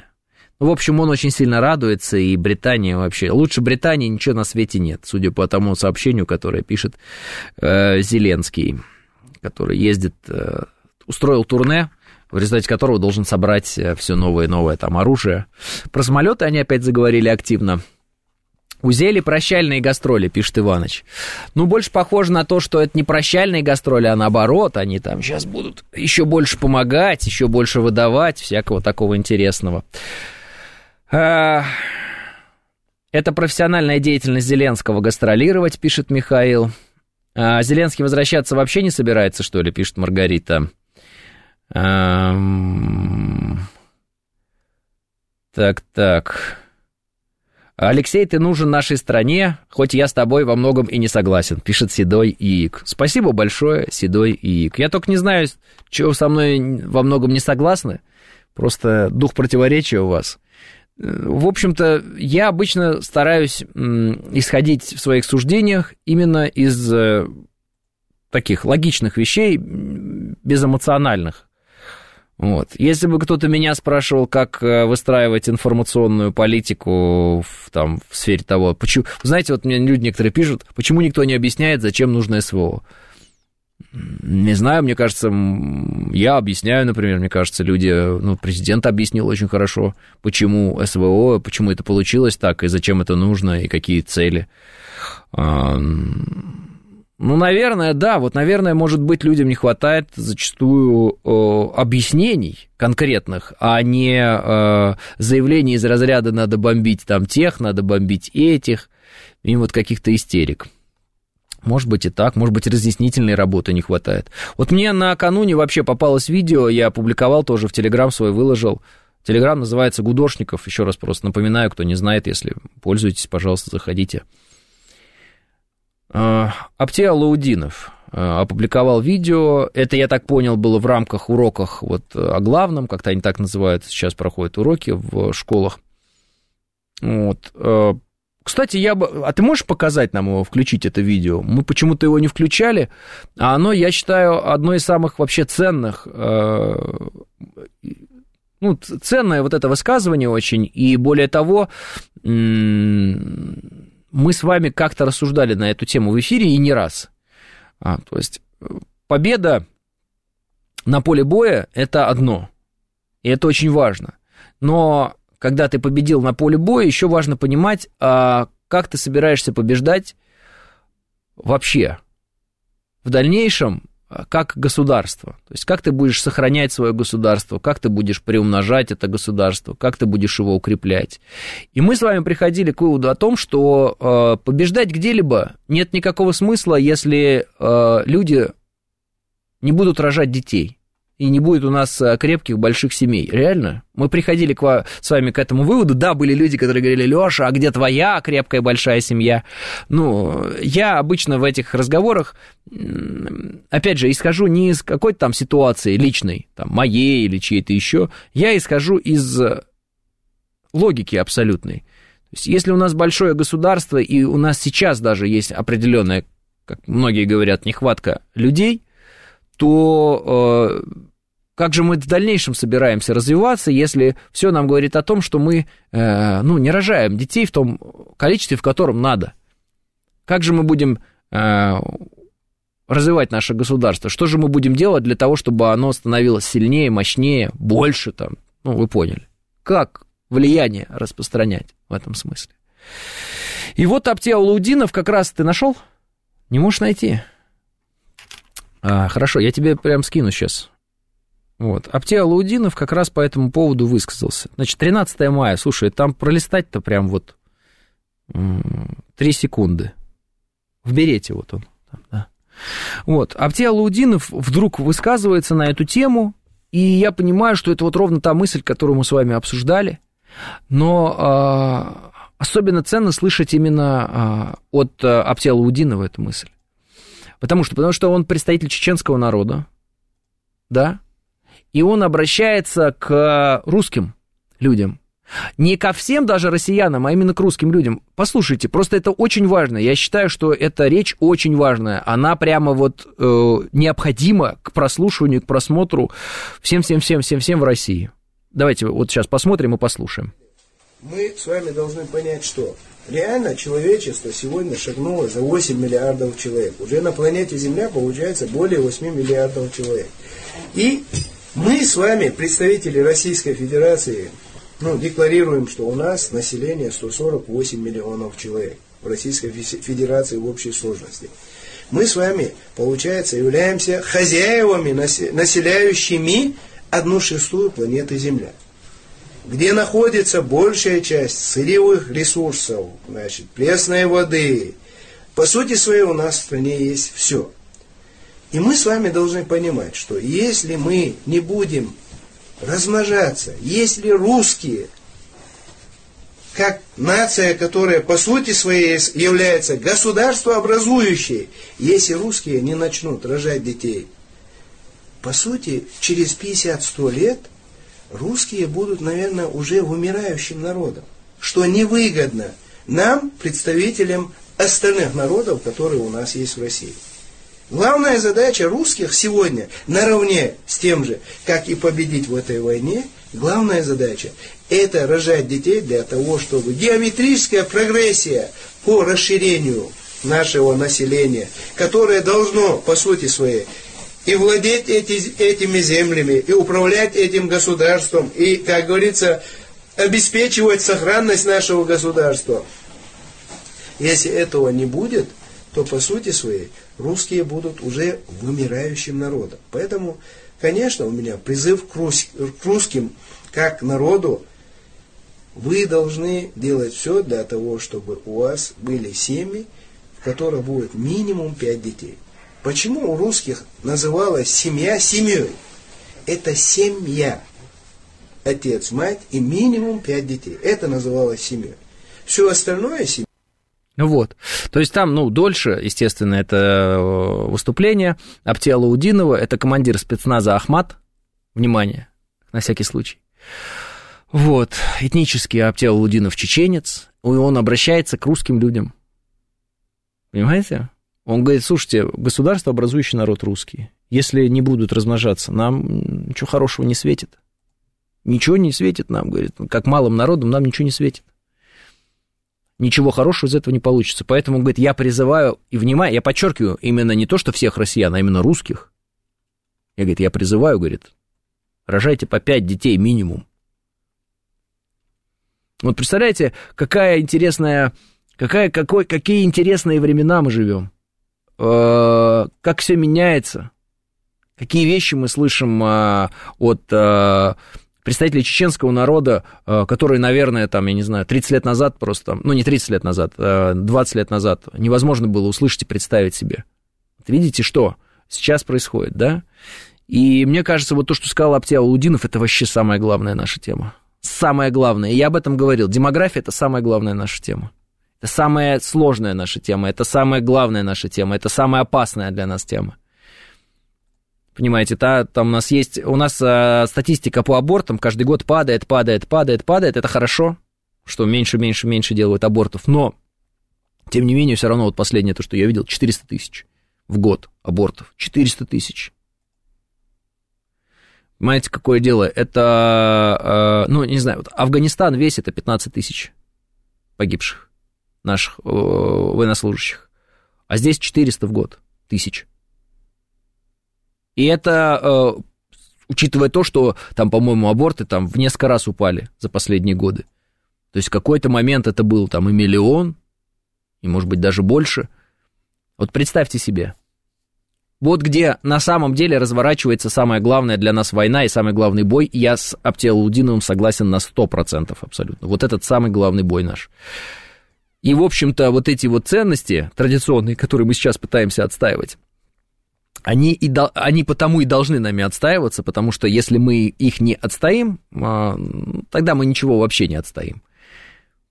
В общем, он очень сильно радуется, и Британия вообще... Лучше Британии ничего на свете нет, судя по тому сообщению, которое пишет Зеленский, который ездит, устроил турне, в результате которого должен собрать все новое и новое там оружие. Про самолеты они опять заговорили активно. Узели прощальные гастроли, пишет Иваныч. Больше похоже на то, что это не прощальные гастроли, а наоборот, они там сейчас будут еще больше помогать, еще больше выдавать, всякого такого интересного. Это профессиональная деятельность Зеленского гастролировать, пишет Михаил. Зеленский возвращаться вообще не собирается, что ли, пишет Маргарита. Так. Алексей, ты нужен нашей стране, хоть я с тобой во многом и не согласен, пишет Седой Иик. Спасибо большое, Седой Иик. Я только не знаю, чего со мной во многом не согласны, просто дух противоречия у вас. В общем-то, я обычно стараюсь исходить в своих суждениях именно из таких логичных вещей, безэмоциональных. Вот. Если бы кто-то меня спрашивал, как выстраивать информационную политику в сфере того, почему... Знаете, вот мне люди некоторые пишут, почему никто не объясняет, зачем нужно СВО. Не знаю, мне кажется, я объясняю, например, мне кажется, люди, президент объяснил очень хорошо, почему СВО, почему это получилось так, и зачем это нужно, и какие цели. Наверное, да, может быть, людям не хватает зачастую объяснений конкретных, а не заявлений из разряда «надо бомбить там тех, надо бомбить этих», и вот каких-то истерик. Может быть и так, может быть, разъяснительной работы не хватает. Вот мне накануне вообще попалось видео, я опубликовал тоже в Телеграм свой, выложил. Телеграм называется «Гудошников», еще раз просто напоминаю, кто не знает, если пользуетесь, пожалуйста, заходите. Апти Алаудинов опубликовал видео, это, я так понял, было в рамках уроков вот о главном, как-то они так называют, сейчас проходят уроки в школах. Вот. Кстати, а ты можешь показать нам его, включить это видео? Мы почему-то его не включали, а оно, я считаю, одно из самых вообще ценных, ценное вот это высказывание очень, и более того, мы с вами как-то рассуждали на эту тему в эфире и не раз. То есть победа на поле боя – это одно, и это очень важно, но... Когда ты победил на поле боя, еще важно понимать, как ты собираешься побеждать вообще в дальнейшем как государство. То есть как ты будешь сохранять свое государство, как ты будешь приумножать это государство, как ты будешь его укреплять. И мы с вами приходили к выводу о том, что побеждать где-либо нет никакого смысла, если люди не будут рожать детей. И не будет у нас крепких, больших семей. Реально? Мы приходили с вами к этому выводу. Да, были люди, которые говорили: «Лёша, а где твоя крепкая, большая семья?» Я обычно в этих разговорах, опять же, исхожу не из какой-то там ситуации личной, там, моей или чьей-то еще. Я исхожу из логики абсолютной. То есть, если у нас большое государство, и у нас сейчас даже есть определенная, как многие говорят, нехватка людей, то как же мы в дальнейшем собираемся развиваться, если все нам говорит о том, что мы не рожаем детей в том количестве, в котором надо? Как же мы будем развивать наше государство? Что же мы будем делать для того, чтобы оно становилось сильнее, мощнее, больше там? Вы поняли. Как влияние распространять в этом смысле? И вот Апти Алаудинов как раз ты нашел? Не можешь найти? Хорошо, я тебе прям скину сейчас. Вот. Апти Алаудинов как раз по этому поводу высказался. Значит, 13 мая, слушай, там пролистать-то прям 3 секунды. В берете он. Там, да. Вот, Апти Алаудинов вдруг высказывается на эту тему, и я понимаю, что это ровно та мысль, которую мы с вами обсуждали, но особенно ценно слышать именно от Апти Алаудинова эту мысль. Потому что он представитель чеченского народа, да, и он обращается к русским людям. Не ко всем даже россиянам, а именно к русским людям. Послушайте, просто это очень важно. Я считаю, что эта речь очень важная. Она прямо необходима к прослушиванию, к просмотру всем в России. Давайте сейчас посмотрим и послушаем. Мы с вами должны понять, что... Реально человечество сегодня шагнуло за 8 миллиардов человек. Уже на планете Земля получается более 8 миллиардов человек. И мы с вами, представители Российской Федерации, декларируем, что у нас население 148 миллионов человек в Российской Федерации в общей сложности. Мы с вами, получается, являемся хозяевами, населяющими 1/6 планеты Земля, где находится большая часть сырьевых ресурсов, пресной воды. По сути своей у нас в стране есть все. И мы с вами должны понимать, что если мы не будем размножаться, если русские, как нация, которая по сути своей является государствообразующей, если русские не начнут рожать детей, по сути, через 50-100 лет русские будут, наверное, уже вымирающим народом, что невыгодно нам, представителям остальных народов, которые у нас есть в России. Главная задача русских сегодня, наравне с тем же, как и победить в этой войне, главная задача – это рожать детей для того, чтобы геометрическая прогрессия по расширению нашего населения, которое должно, по сути своей, и владеть этими землями, и управлять этим государством, и, как говорится, обеспечивать сохранность нашего государства. Если этого не будет, то, по сути своей, русские будут уже вымирающим народом. Поэтому, конечно, у меня призыв к русским, как к народу: вы должны делать все для того, чтобы у вас были семьи, в которых будет минимум 5 детей. Почему у русских называлась семья семьей? Это семья. Отец, мать и минимум 5 детей. Это называлось семьей. Все остальное семья. Вот. То есть там, дольше, естественно, это выступление Апти Алаудинова, это командир спецназа Ахмат, внимание, на всякий случай. Вот. Этнический Апти Алаудинов чеченец, и он обращается к русским людям. Понимаете? Он говорит: слушайте, государство, образующий народ русский, если не будут размножаться, нам ничего хорошего не светит. Ничего не светит нам, говорит, как малым народам нам ничего не светит. Ничего хорошего из этого не получится. Поэтому, говорит, я призываю, и внимаю, я подчеркиваю, именно не то, что всех россиян, а именно русских. Я, говорит, я призываю, говорит, рожайте по 5 детей минимум. Вот представляете, какая интересная, какие интересные времена мы живем. Как все меняется. Какие вещи мы слышим от представителей чеченского народа, которые, наверное, 30 лет назад просто, 30 лет назад, 20 лет назад невозможно было услышать и представить себе. Видите, что сейчас происходит, да? И мне кажется, то, что сказал Апти Алаудинов, это вообще самая главная наша тема. Самая главная. И я об этом говорил. Демография – это самая главная наша тема. Это самая сложная наша тема. Это самая главная наша тема. Это самая опасная для нас тема. Понимаете, там у нас статистика по абортам каждый год падает. Это хорошо, что меньше делают абортов. Но, тем не менее, все равно последнее, то, что я видел, 400 тысяч в год абортов. 400 тысяч. Понимаете, какое дело? Это, Афганистан весь это 15 тысяч погибших наших военнослужащих. А здесь 400 в год тысяч. И это, учитывая то, что там, по-моему, аборты там в несколько раз упали за последние годы. То есть в какой-то момент это был там и миллион, и, может быть, даже больше. Вот представьте себе, вот где на самом деле разворачивается самая главная для нас война и самый главный бой. И я с Апти Алаудиновым согласен на 100% абсолютно. Вот этот самый главный бой наш. И, в общем-то, вот эти ценности традиционные, которые мы сейчас пытаемся отстаивать, они потому и должны нами отстаиваться, потому что если мы их не отстоим, тогда мы ничего вообще не отстоим.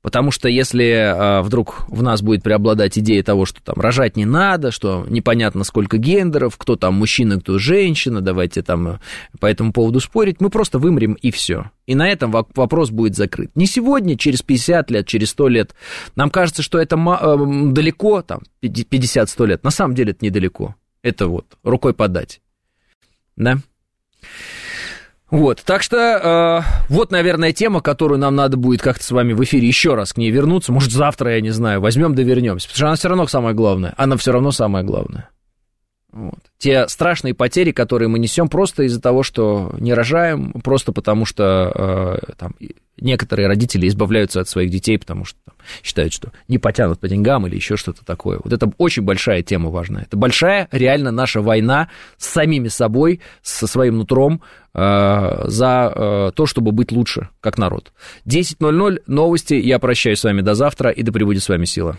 Потому что если вдруг в нас будет преобладать идея того, что там рожать не надо, что непонятно сколько гендеров, кто там мужчина, кто женщина, давайте там по этому поводу спорить, мы просто вымрем и все. И на этом вопрос будет закрыт. Не сегодня, через 50 лет, через 100 лет. Нам кажется, что это далеко, там 50-100 лет. На самом деле это недалеко. Это рукой подать, да? Так что наверное, тема, которую нам надо будет как-то с вами в эфире еще раз к ней вернуться. Может, завтра, я не знаю, возьмем да вернемся, потому что она все равно самая главная. Она все равно самая главная. Те страшные потери, которые мы несем просто из-за того, что не рожаем, просто потому что некоторые родители избавляются от своих детей, потому что считают, что не потянут по деньгам или еще что-то такое. Это очень большая тема, важная. Это большая, реально наша война с самими собой, со своим нутром за то, чтобы быть лучше, как народ. 10:00, новости. Я прощаюсь с вами до завтра, и да пребудет с вами сила.